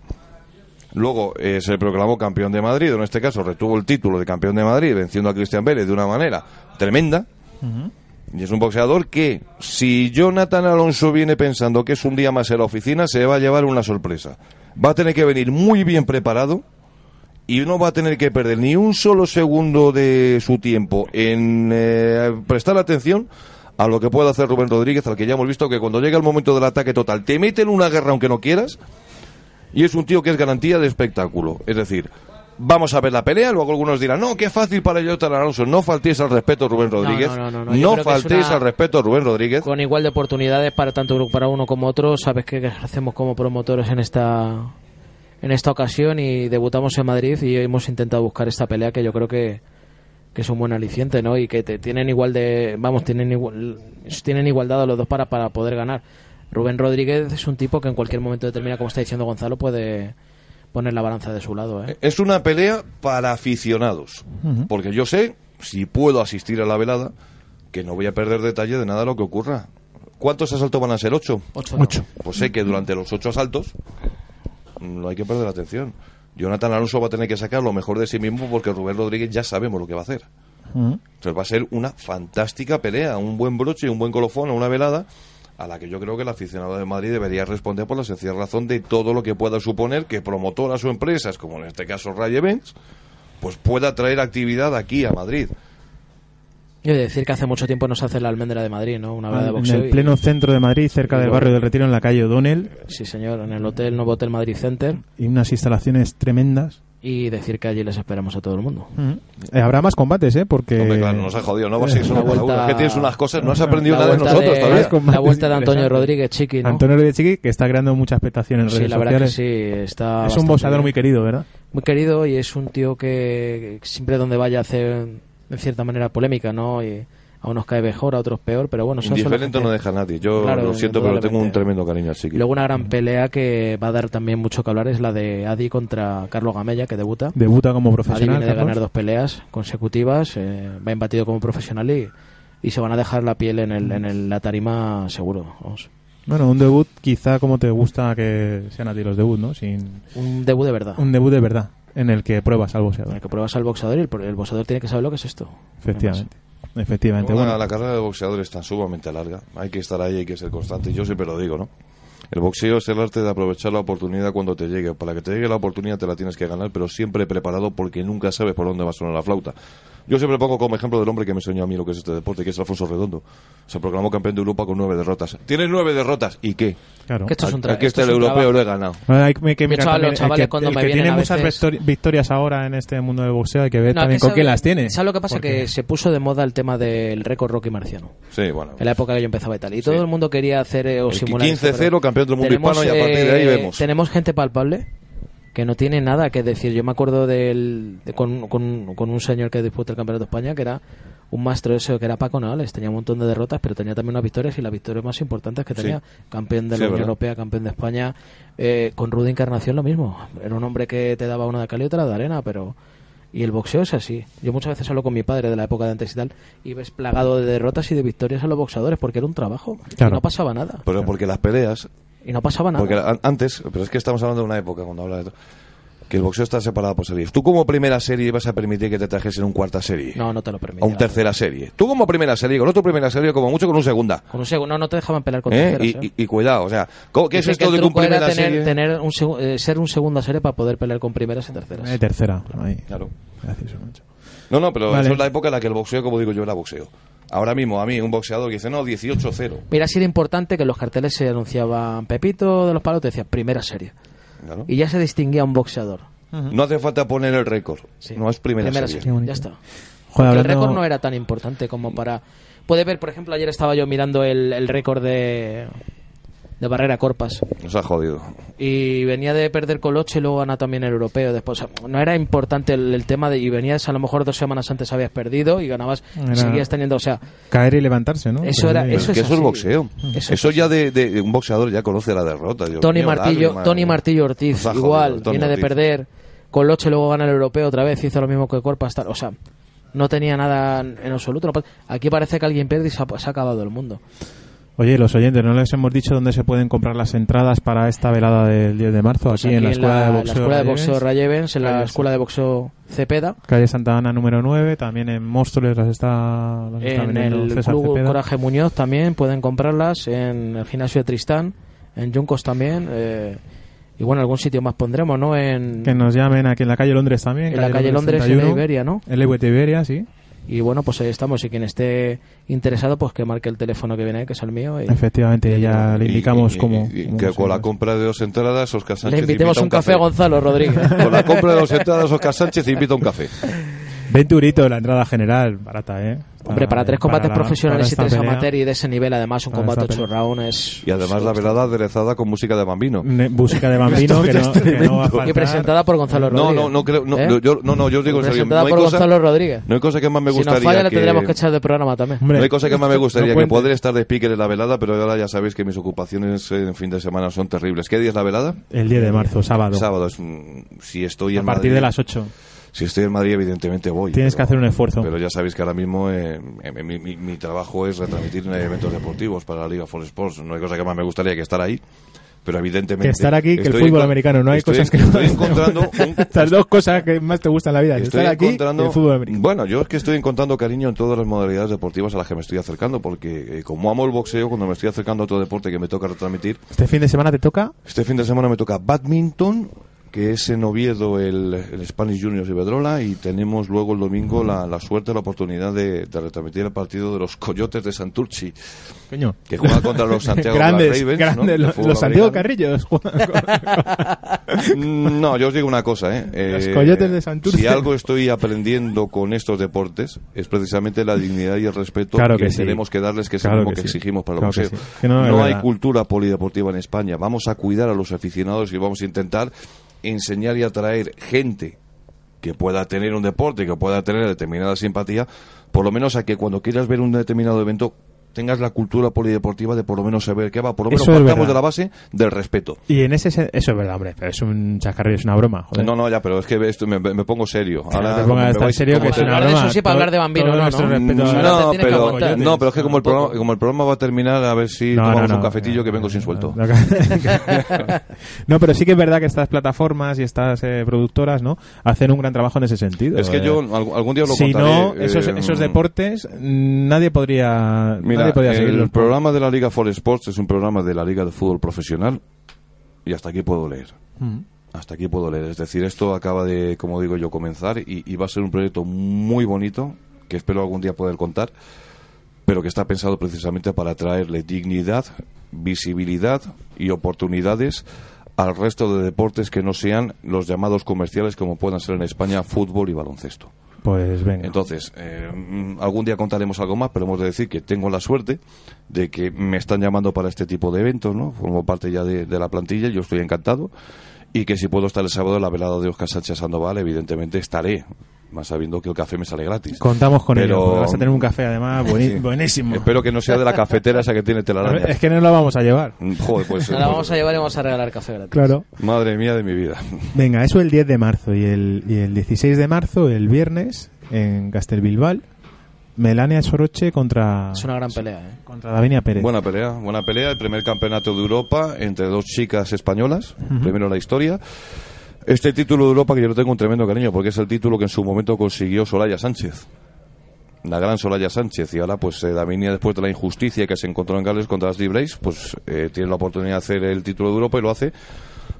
Luego se proclamó campeón de Madrid, en este caso retuvo el título de campeón de Madrid venciendo a Cristian Vélez de una manera tremenda. Uh-huh. Y es un boxeador que si Jonathan Alonso viene pensando que es un día más en la oficina se va a llevar una sorpresa. Va a tener que venir muy bien preparado y no va a tener que perder ni un solo segundo de su tiempo en prestar atención a lo que pueda hacer Rubén Rodríguez, al que ya hemos visto que cuando llega el momento del ataque total te meten una guerra aunque no quieras, y es un tío que es garantía de espectáculo. Es decir, vamos a ver la pelea, luego algunos dirán, no, qué fácil para Jonathan Alonso. No faltéis al respeto a Rubén Rodríguez. No faltéis al respeto a Rubén Rodríguez. Con igual de oportunidades para tanto para uno como otro, sabes que hacemos como promotores en esta ocasión y debutamos en Madrid y hemos intentado buscar esta pelea que yo creo que es un buen aliciente, ¿no? Y que tienen igualdad a los dos para poder ganar. Rubén Rodríguez es un tipo que en cualquier momento determinado, como está diciendo Gonzalo, puede poner la balanza de su lado, ¿eh? Es una pelea para aficionados, uh-huh. Porque yo sé, si puedo asistir a la velada, que no voy a perder detalle de nada lo que ocurra. ¿Cuántos asaltos van a ser? ¿8? 8. Pues sé que durante los 8 asaltos no hay que perder la atención. Jonathan Alonso va a tener que sacar lo mejor de sí mismo porque Rubén Rodríguez ya sabemos lo que va a hacer. Uh-huh. Entonces va a ser una fantástica pelea, un buen broche, un buen colofón a una velada a la que yo creo que el aficionado de Madrid debería responder por la sencilla razón de todo lo que pueda suponer que promotoras o empresas, como en este caso Ray Events, pues pueda traer actividad aquí a Madrid. Yo he de decir que hace mucho tiempo no se hace la Almendra de Madrid, ¿no? Una hora de boxeo. En el pleno centro de Madrid, cerca del barrio del Retiro, en la calle O'Donnell. Sí, señor, en el hotel, nuevo Hotel Madrid Center. Y unas instalaciones tremendas. Y decir que allí les esperamos a todo el mundo. Habrá más combates, ¿eh? Porque... Hombre, claro, nos ha jodido, ¿no? Porque es una vuelta... Es que tienes unas cosas, no has aprendido nada de nosotros. La vuelta de Antonio Rodríguez Chiqui, ¿no? Antonio Rodríguez Chiqui, que está creando mucha expectación en redes sociales. Sí, la verdad que sí. Está es un boxeador muy querido, ¿verdad? Muy querido, y es un tío que siempre donde vaya a hacer... de cierta manera polémica, ¿no? Y a unos cae mejor, a otros peor, pero bueno... Indiferente no deja a nadie. Yo claro, lo siento, pero tengo un tremendo cariño al Chiqui. Luego una gran pelea que va a dar también mucho que hablar es la de Adi contra Carlos Gamella, que debuta. Debuta como profesional. Adi viene de ganar 2 peleas consecutivas, va embatido como profesional y se van a dejar la piel en la tarima seguro, vamos. Bueno, un debut quizá como te gusta que sean a ti los debuts, ¿no? Un debut de verdad. Un debut de verdad. En el que pruebas al boxeador. En el que pruebas al boxeador y el boxeador tiene que saber lo que es esto. Efectivamente. Además. Efectivamente. Bueno, la carrera de boxeador es tan sumamente larga. Hay que estar ahí, hay que ser constante. Yo siempre lo digo, ¿no? El boxeo es el arte de aprovechar la oportunidad cuando te llegue. Para que te llegue la oportunidad te la tienes que ganar, pero siempre preparado porque nunca sabes por dónde va a sonar la flauta. Yo siempre pongo como ejemplo del hombre que me enseñó a mí lo que es este deporte, que es Alfonso Redondo. Se proclamó campeón de Europa con 9 derrotas. Tienes 9 derrotas, ¿y qué? Claro. Que esto es un aquí está el europeo, lo he ganado. Bueno, hay que mirar también, el que tiene muchas victorias ahora en este mundo del boxeo, hay que ver también con quién las tiene. ¿Sabes lo que pasa? Porque... Que se puso de moda el tema del récord Rocky Marciano. Sí, bueno. En la época que yo empezaba y tal. Y todo el mundo quería hacer o simular... 15-0, campeón del mundo hispano, y a partir de ahí vemos. Tenemos gente palpable... que no tiene nada que decir. Yo me acuerdo con un señor que disputó el Campeonato de España, que era un maestro eso, que era Paco Nales. Tenía un montón de derrotas, pero tenía también unas victorias, y las victorias más importantes que tenía. Sí. Campeón de la Unión Europea, campeón de España. Con Rudy Encarnación lo mismo. Era un hombre que te daba una de cal y otra de arena, pero... Y el boxeo es así. Yo muchas veces hablo con mi padre de la época de antes y tal, y ves plagado de derrotas y de victorias a los boxeadores, porque era un trabajo. Claro. Y no pasaba nada. Pero porque las peleas... Y no pasaba nada. Porque antes, pero es que estamos hablando de una época cuando hablas de que el boxeo está separado por series. Tú como primera serie ibas a permitir que te trajesen un cuarta serie. No, no te lo permitía. O un tercera serie. Tú como primera serie, con otro primera serie, como mucho con un segunda. Con un segundo, no te dejaban pelear con terceras. Y cuidado, o sea, ¿qué es esto de que un primera serie? Ser un segunda serie para poder pelear con primeras y terceras. Tercera, ahí. Claro. Gracias, Nacho. No, pero vale. Eso es la época en la que el boxeo, como digo yo, era boxeo. Ahora mismo, a mí, un boxeador que dice, no, 18-0. Mira, ha sido importante que en los carteles se anunciaban Pepito de los Palos, te decía, primera serie. Claro. Y ya se distinguía un boxeador. Uh-huh. No hace falta poner el récord. Sí. No es primera serie. Ya está. Joder, el récord no era tan importante como para... Puede ver, por ejemplo, ayer estaba yo mirando el récord de Barrera Corpas. Nos ha jodido. Y venía de perder con Loche, y luego gana también el europeo después. O sea, no era importante el tema y venías, a lo mejor 2 semanas antes habías perdido y ganabas, seguías teniendo, o sea... Caer y levantarse, ¿no? Eso era... Eso es boxeo. Eso ya de un boxeador ya conoce la derrota. Tony Martillo Ortiz, igual, viene de perder con Loche, luego gana el europeo otra vez, hizo lo mismo que Corpas, tal, o sea... No tenía nada en absoluto. Aquí parece que alguien pierde y se ha acabado el mundo. Oye, los oyentes, ¿no les hemos dicho dónde se pueden comprar las entradas para esta velada del 10 de marzo? Pues aquí en la Escuela de Boxeo, Ray Events, en la Escuela de Boxeo Cepeda. Calle Santa Ana número 9, también en Móstoles las está vendiendo César Club Cepeda. Coraje Muñoz también pueden comprarlas, en el gimnasio de Tristán, en Yuncos también... Y bueno, algún sitio más pondremos, ¿no? Que nos llamen aquí en la calle Londres también. En la calle Londres, 61, en Iberia, ¿no? LVT Iberia, sí. Y bueno, pues ahí estamos. Y quien esté interesado, pues que marque el teléfono que viene, que es el mío. Efectivamente, ya le indicamos cómo. Y que con la compra de 2 entradas, Óscar Sánchez. Le invitemos un café a Gonzalo Rodríguez. Con la compra de 2 entradas, Óscar Sánchez invita un café. 20 euritos la entrada general, barata, ¿eh? Hombre, para 3 combates profesionales y 3 amateur y de ese nivel, además, un combate 8 rounds. Y además la velada aderezada con música de Bambino. Música de Bambino que no va a faltar. Y presentada por Gonzalo Rodríguez. Yo os digo en serio. Presentada por Gonzalo Rodríguez. No hay cosa que más me gustaría. Si nos falla, la tendríamos que echar de programa también. Hombre, no hay cosa que más me gustaría que poder estar de speaker en la velada, pero ahora ya sabéis que mis ocupaciones en fin de semana son terribles. ¿Qué día es la velada? El 10 de marzo, sábado. Sábado, si estoy en Madrid. A partir de las 8. Si estoy en Madrid, evidentemente voy. Tienes que hacer un esfuerzo. Pero ya sabéis que ahora mismo mi trabajo es retransmitir eventos deportivos para la Liga For Sports. No hay cosa que más me gustaría que estar ahí. pero evidentemente... Que estar aquí, que el fútbol americano, no hay cosas que... Estoy encontrando... Estas dos cosas que más te gustan en la vida, estar aquí y el fútbol americano. Bueno, yo es que estoy encontrando cariño en todas las modalidades deportivas a las que me estoy acercando, porque como amo el boxeo, cuando me estoy acercando a otro deporte que me toca retransmitir... ¿Este fin de semana te toca? Este fin de semana me toca badminton, que es en Oviedo el Spanish Juniors Iberdrola, y tenemos luego el domingo la suerte, la oportunidad de retransmitir el partido de los Coyotes de Santurchi, coño, que juegan contra los Santiago Ray Events, grandes, ¿no? Los Santiago Carrillos. No, yo os digo una cosa, los Coyotes de Santurchi. Si algo estoy aprendiendo con estos deportes es precisamente la dignidad y el respeto, claro que tenemos que darles, que es algo que exigimos para el boxeo. No hay cultura polideportiva en España. Vamos a cuidar a los aficionados y vamos a intentar enseñar y atraer gente que pueda tener un deporte, que pueda tener determinada simpatía, por lo menos a que cuando quieras ver un determinado evento tengas la cultura polideportiva de por lo menos saber qué va, por lo menos partamos de la base del respeto. Y en ese eso es verdad, hombre, pero es un chascarrillo, es una broma. Joder. No, ya, pero es que esto, me pongo serio. Ahora no te pongas tan serio que es una broma. Eso sí, para hablar de Bambino, pero es que como el programa va a terminar, a ver si tomamos un cafetillo, que vengo sin suelto. No, pero sí que es verdad que estas plataformas y estas productoras, ¿no?, hacen un gran trabajo en ese sentido. Es que yo algún día lo contaré. Si no, esos deportes nadie podría... El programa de la Liga for Sports es un programa de la Liga de Fútbol Profesional, y hasta aquí puedo leer. Hasta aquí puedo leer. Es decir, esto acaba de, como digo yo, comenzar, y va a ser un proyecto muy bonito que espero algún día poder contar, pero que está pensado precisamente para traerle dignidad, visibilidad y oportunidades al resto de deportes que no sean los llamados comerciales, como puedan ser en España fútbol y baloncesto. Pues venga. Entonces, algún día contaremos algo más, pero hemos de decir que tengo la suerte de que me están llamando para este tipo de eventos, ¿no? Formo parte ya de la plantilla, yo estoy encantado, y que si puedo estar el sábado en la velada de Óscar Sánchez Sandoval, evidentemente estaré, más sabiendo que el café me sale gratis. Contamos con ello, porque vas a tener un café además buenísimo. Espero que no sea de la cafetera esa que tiene telaraña. Es que no la vamos a llevar. Joder, pues... la vamos a llevar y vamos a regalar café gratis. Claro. Madre mía de mi vida. Venga, eso el 10 de marzo y el 16 de marzo, el viernes, en Castelbilbao, Melania Soroche contra... Es una gran pelea, contra Davinia Pérez. Buena pelea. El primer campeonato de Europa entre dos chicas españolas. Primero en la historia. Este título de Europa, que yo lo tengo un tremendo cariño, porque es el título que en su momento consiguió Soraya Sánchez, la gran Soraya Sánchez, y ahora pues Davinia, después de la injusticia que se encontró en Gales contra Ashley Brace, pues tiene la oportunidad de hacer el título de Europa, y lo hace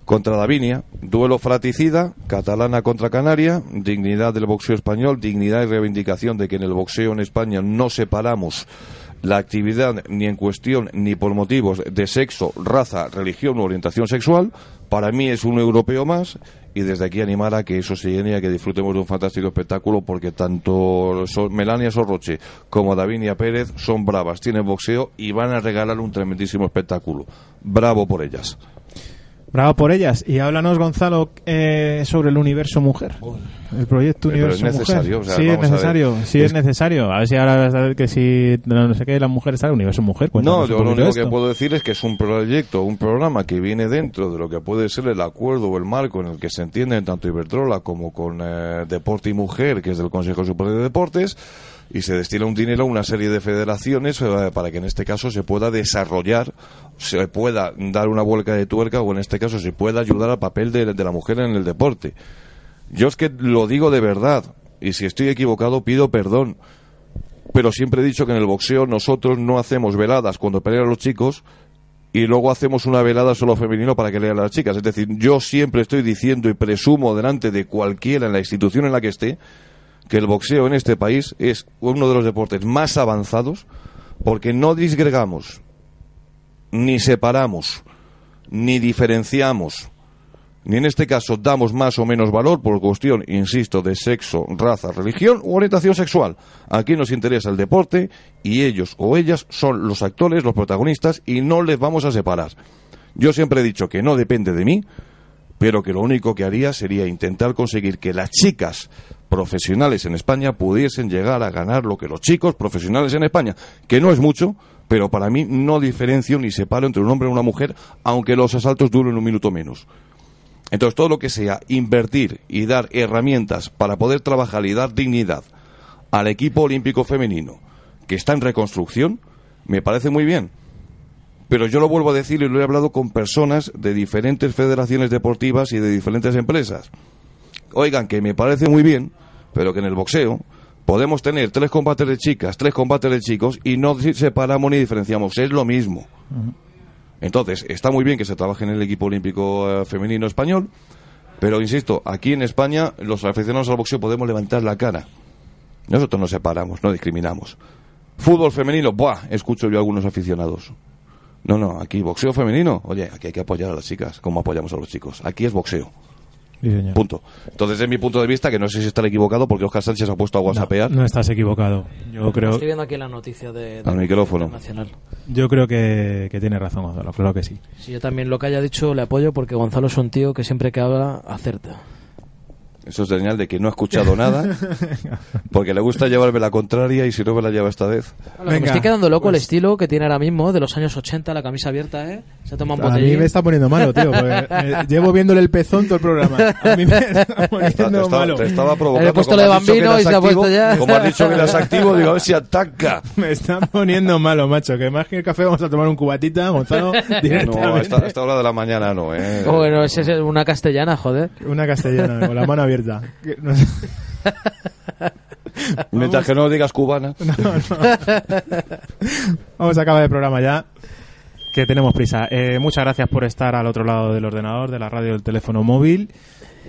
contra Davinia. Duelo fratricida, catalana contra canaria, dignidad del boxeo español, dignidad y reivindicación de que en el boxeo en España no separamos la actividad ni en cuestión ni por motivos de sexo, raza, religión u orientación sexual. Para mí es un europeo más, y desde aquí animar a que eso se llene, a que disfrutemos de un fantástico espectáculo, porque tanto Melania Sorroche como Davinia Pérez son bravas, tienen boxeo y van a regalar un tremendísimo espectáculo. Bravo por ellas. Bravo por ellas. Y háblanos, Gonzalo, sobre el universo mujer. El proyecto universo mujer. Pero es necesario. Mujer. O sea, sí, es necesario. A ver si ahora que si no sé qué, las mujeres están en el universo mujer. No, yo lo único que puedo decir es que es un proyecto, un programa que viene dentro de lo que puede ser el acuerdo o el marco en el que se entienden tanto Iberdrola como con Deporte y Mujer, que es del Consejo Superior de Deportes, y se destina un dinero a una serie de federaciones para que en este caso se pueda desarrollar, se pueda dar una vuelta de tuerca, o en este caso se pueda ayudar al papel de la mujer en el deporte. Yo es que lo digo de verdad, y si estoy equivocado pido perdón, pero siempre he dicho que en el boxeo nosotros no hacemos veladas cuando pelean los chicos y luego hacemos una velada solo femenino para que lean las chicas. Es decir, yo siempre estoy diciendo y presumo delante de cualquiera en la institución en la que esté que el boxeo en este país es uno de los deportes más avanzados, porque no disgregamos, ni separamos, ni diferenciamos, ni en este caso damos más o menos valor por cuestión, insisto, de sexo, raza, religión u orientación sexual. Aquí nos interesa el deporte, y ellos o ellas son los actores, los protagonistas, y no les vamos a separar. Yo siempre he dicho que no depende de mí, pero que lo único que haría sería intentar conseguir que las chicas profesionales en España pudiesen llegar a ganar lo que los chicos profesionales en España, que no es mucho, pero para mí no diferencio ni separo entre un hombre y una mujer, aunque los asaltos duren un minuto menos. Entonces, todo lo que sea invertir y dar herramientas para poder trabajar y dar dignidad al equipo olímpico femenino, que está en reconstrucción, me parece muy bien. Pero yo lo vuelvo a decir y lo he hablado con personas de diferentes federaciones deportivas y de diferentes empresas. Oigan, que me parece muy bien, pero que en el boxeo podemos tener 3 combates de chicas, 3 combates de chicos y no separamos ni diferenciamos, es lo mismo. Entonces, está muy bien que se trabaje en el equipo olímpico femenino español, pero insisto, aquí en España los aficionados al boxeo podemos levantar la cara. Nosotros no separamos, no discriminamos. Fútbol femenino, ¡buah!, escucho yo a algunos aficionados. No, no, aquí boxeo femenino, oye, aquí hay que apoyar a las chicas como apoyamos a los chicos. Aquí es boxeo. Sí, señor. Punto. Entonces, desde mi punto de vista, que no sé si estaré equivocado, porque Óscar Sánchez ha puesto a whatsappear. No estás equivocado. Yo creo... Estoy viendo aquí la noticia de al micrófono. Yo creo que tiene razón Gonzalo, claro que sí. Sí, yo también lo que haya dicho le apoyo, porque Gonzalo es un tío que siempre que habla acerta. Eso es señal de que no ha escuchado nada, porque le gusta llevarme la contraria, y si no me la lleva esta vez. Venga, me estoy quedando loco pues... el estilo que tiene ahora mismo, de los años 80, la camisa abierta, ¿eh? Se toma un botellín. A mí me está poniendo malo, tío. Llevo viéndole el pezón todo el programa. A mí me está poniendo malo. Te estaba provocando. He puesto lo de Bambino y se ha puesto ya. Como has dicho que eras activo, digo, a ver si ataca. Me está poniendo malo, macho. Que más que el café vamos a tomar un cubatita, Gonzalo, directamente. No, a esta hora de la mañana no, ¿eh? Bueno, esa es una castellana, joder. Una castellana, con la mano abierta. Mientras que no digas cubana. Vamos a acabar el programa ya, que tenemos prisa. Muchas gracias por estar al otro lado del ordenador, de la radio, del teléfono móvil.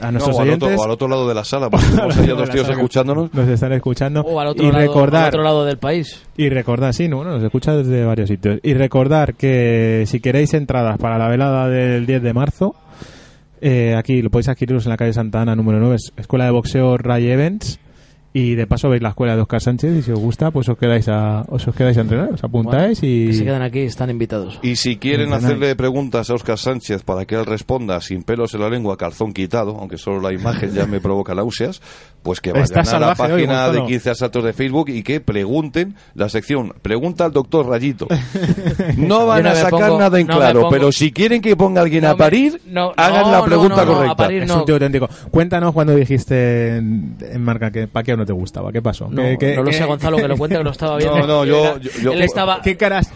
A nuestros oyentes. Al otro lado de la sala, porque estamos allá dos tíos escuchándonos. Nos están escuchando. O al otro lado del país. Y recordar, sí, bueno, nos escucha desde varios sitios. Y recordar que si queréis entradas para la velada del 10 de marzo. Aquí lo podéis adquiriros en la calle Santa Ana número 9, Escuela de Boxeo Ray Events, y de paso veis la escuela de Óscar Sánchez, y si os gusta pues os quedáis a entrenar, os apuntáis, bueno, y que se quedan aquí, están invitados. Y si quieren hacerle preguntas a Óscar Sánchez para que él responda sin pelos en la lengua, calzón quitado, aunque solo la imagen ya me provoca náuseas, pues que vayan a la página de 15 asaltos de Facebook y que pregunten la sección Pregunta al Doctor Rayito. No van a sacar nada en claro, pero si quieren que ponga alguien a parir, hagan la pregunta correcta. Es un tío auténtico. Cuéntanos cuando dijiste en marca que Pacquiao no te gustaba. ¿Qué pasó? No lo sé, Gonzalo, que lo cuente, que lo estaba viendo. Yo él estaba... ¿Qué caras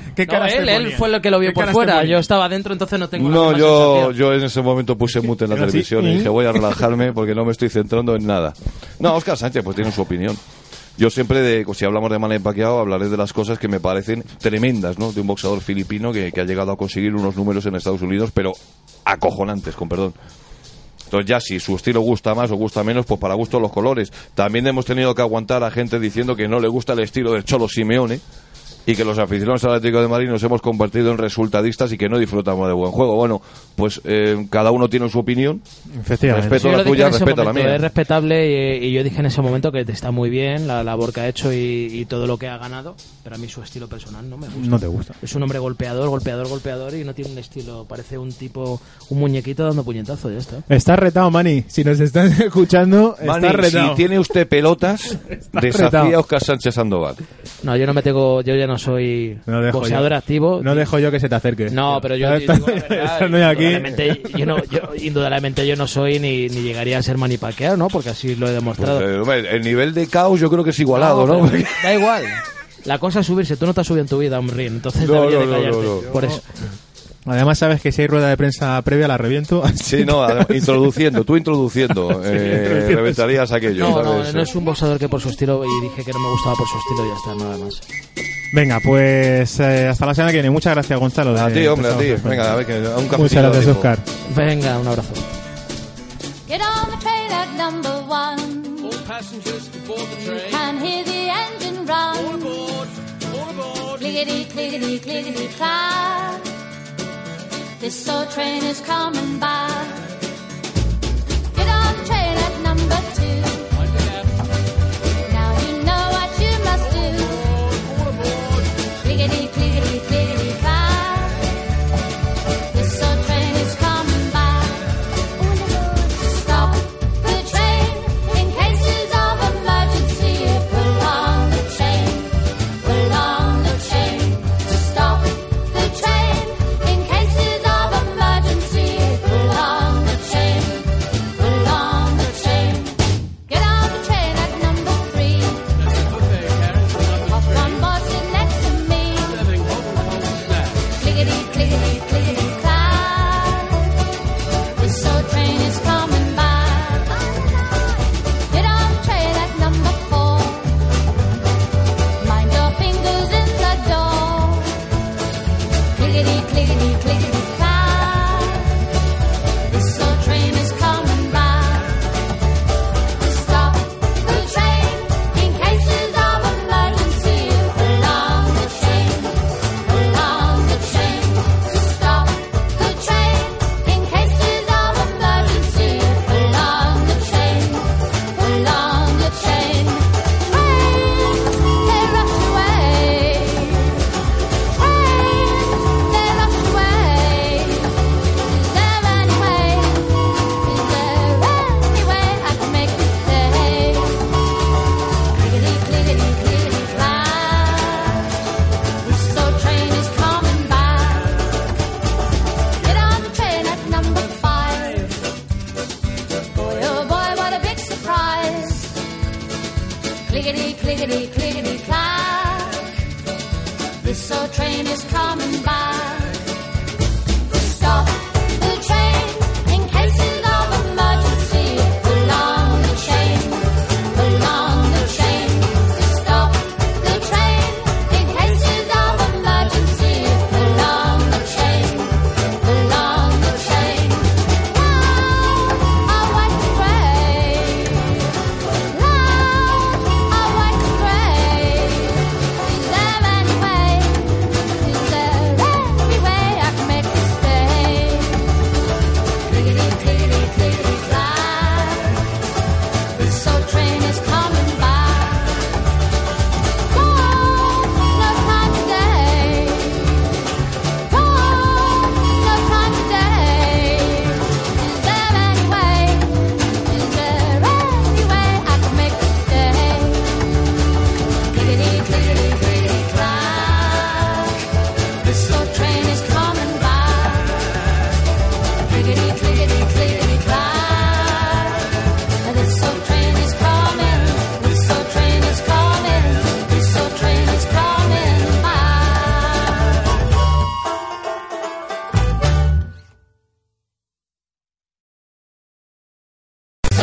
él fue el que lo vio por fuera. Yo estaba dentro, entonces no tengo... No, yo en ese momento puse mute en la televisión y dije, voy a relajarme porque no me estoy centrando en nada. No, Óscar Sánchez pues tiene su opinión. Yo siempre, si hablamos de Manny Pacquiao, hablaré de las cosas que me parecen tremendas, ¿no? De un boxeador filipino que ha llegado a conseguir unos números en Estados Unidos, pero acojonantes, con perdón. Entonces ya si su estilo gusta más o gusta menos, pues para gusto los colores. También hemos tenido que aguantar a gente diciendo que no le gusta el estilo del Cholo Simeone y que los aficionados al Atlético de Madrid nos hemos convertido en resultadistas y que no disfrutamos de buen juego. Bueno, pues cada uno tiene su opinión. Efectivamente. Respeto la tuya, respeto la mía. Es respetable y yo dije en ese momento que está muy bien la labor que ha hecho y todo lo que ha ganado, pero a mí su estilo personal no me gusta. No te gusta. Es un hombre golpeador y no tiene un estilo. Parece un tipo, un muñequito dando puñetazos, ya está. Estás retado, Mani. Si nos estás escuchando, Mani, estás retado. Si tiene usted pelotas, desafía a Óscar Sánchez Sandoval. No, yo no me tengo... Yo ya no soy boxeador activo. No dejo yo que se te acerque. No, pero yo digo la verdad, no aquí. Indudablemente yo no soy ni llegaría a ser Manny Pacquiao, ¿no? Porque así lo he demostrado. Pues, el nivel de caos yo creo que es igualado, ¿no? Da igual. La cosa es subirse. Tú no te has subido en tu vida a un ring, entonces debería de callarte. Por eso. Además, sabes que si hay rueda de prensa previa la reviento. Sí, no, tú introduciendo. Reventarías aquello. No, ¿sabes? No es un boxeador que por su estilo, y dije que no me gustaba por su estilo y ya está, nada más. Venga, pues hasta la semana que viene. Muchas gracias, Gonzalo. A ti, hombre, a ti. Venga, a ver, que un cafecito. Muchas gracias, Óscar. Venga, un abrazo. Get on the train at number 1. All passengers aboard the train. Can hear the engine run. All aboard. Clickety, clickety, clickety, clack. This old train is coming by. Get on the train at number 2. Now you know what you must do. Clickety, clickety, clickety, clack. This old train is coming by. Stop the train in cases of emergency. Pull on the train, pull on the train. Stop the train. Long clickety, clickety, clickety, clack. This old train is coming by.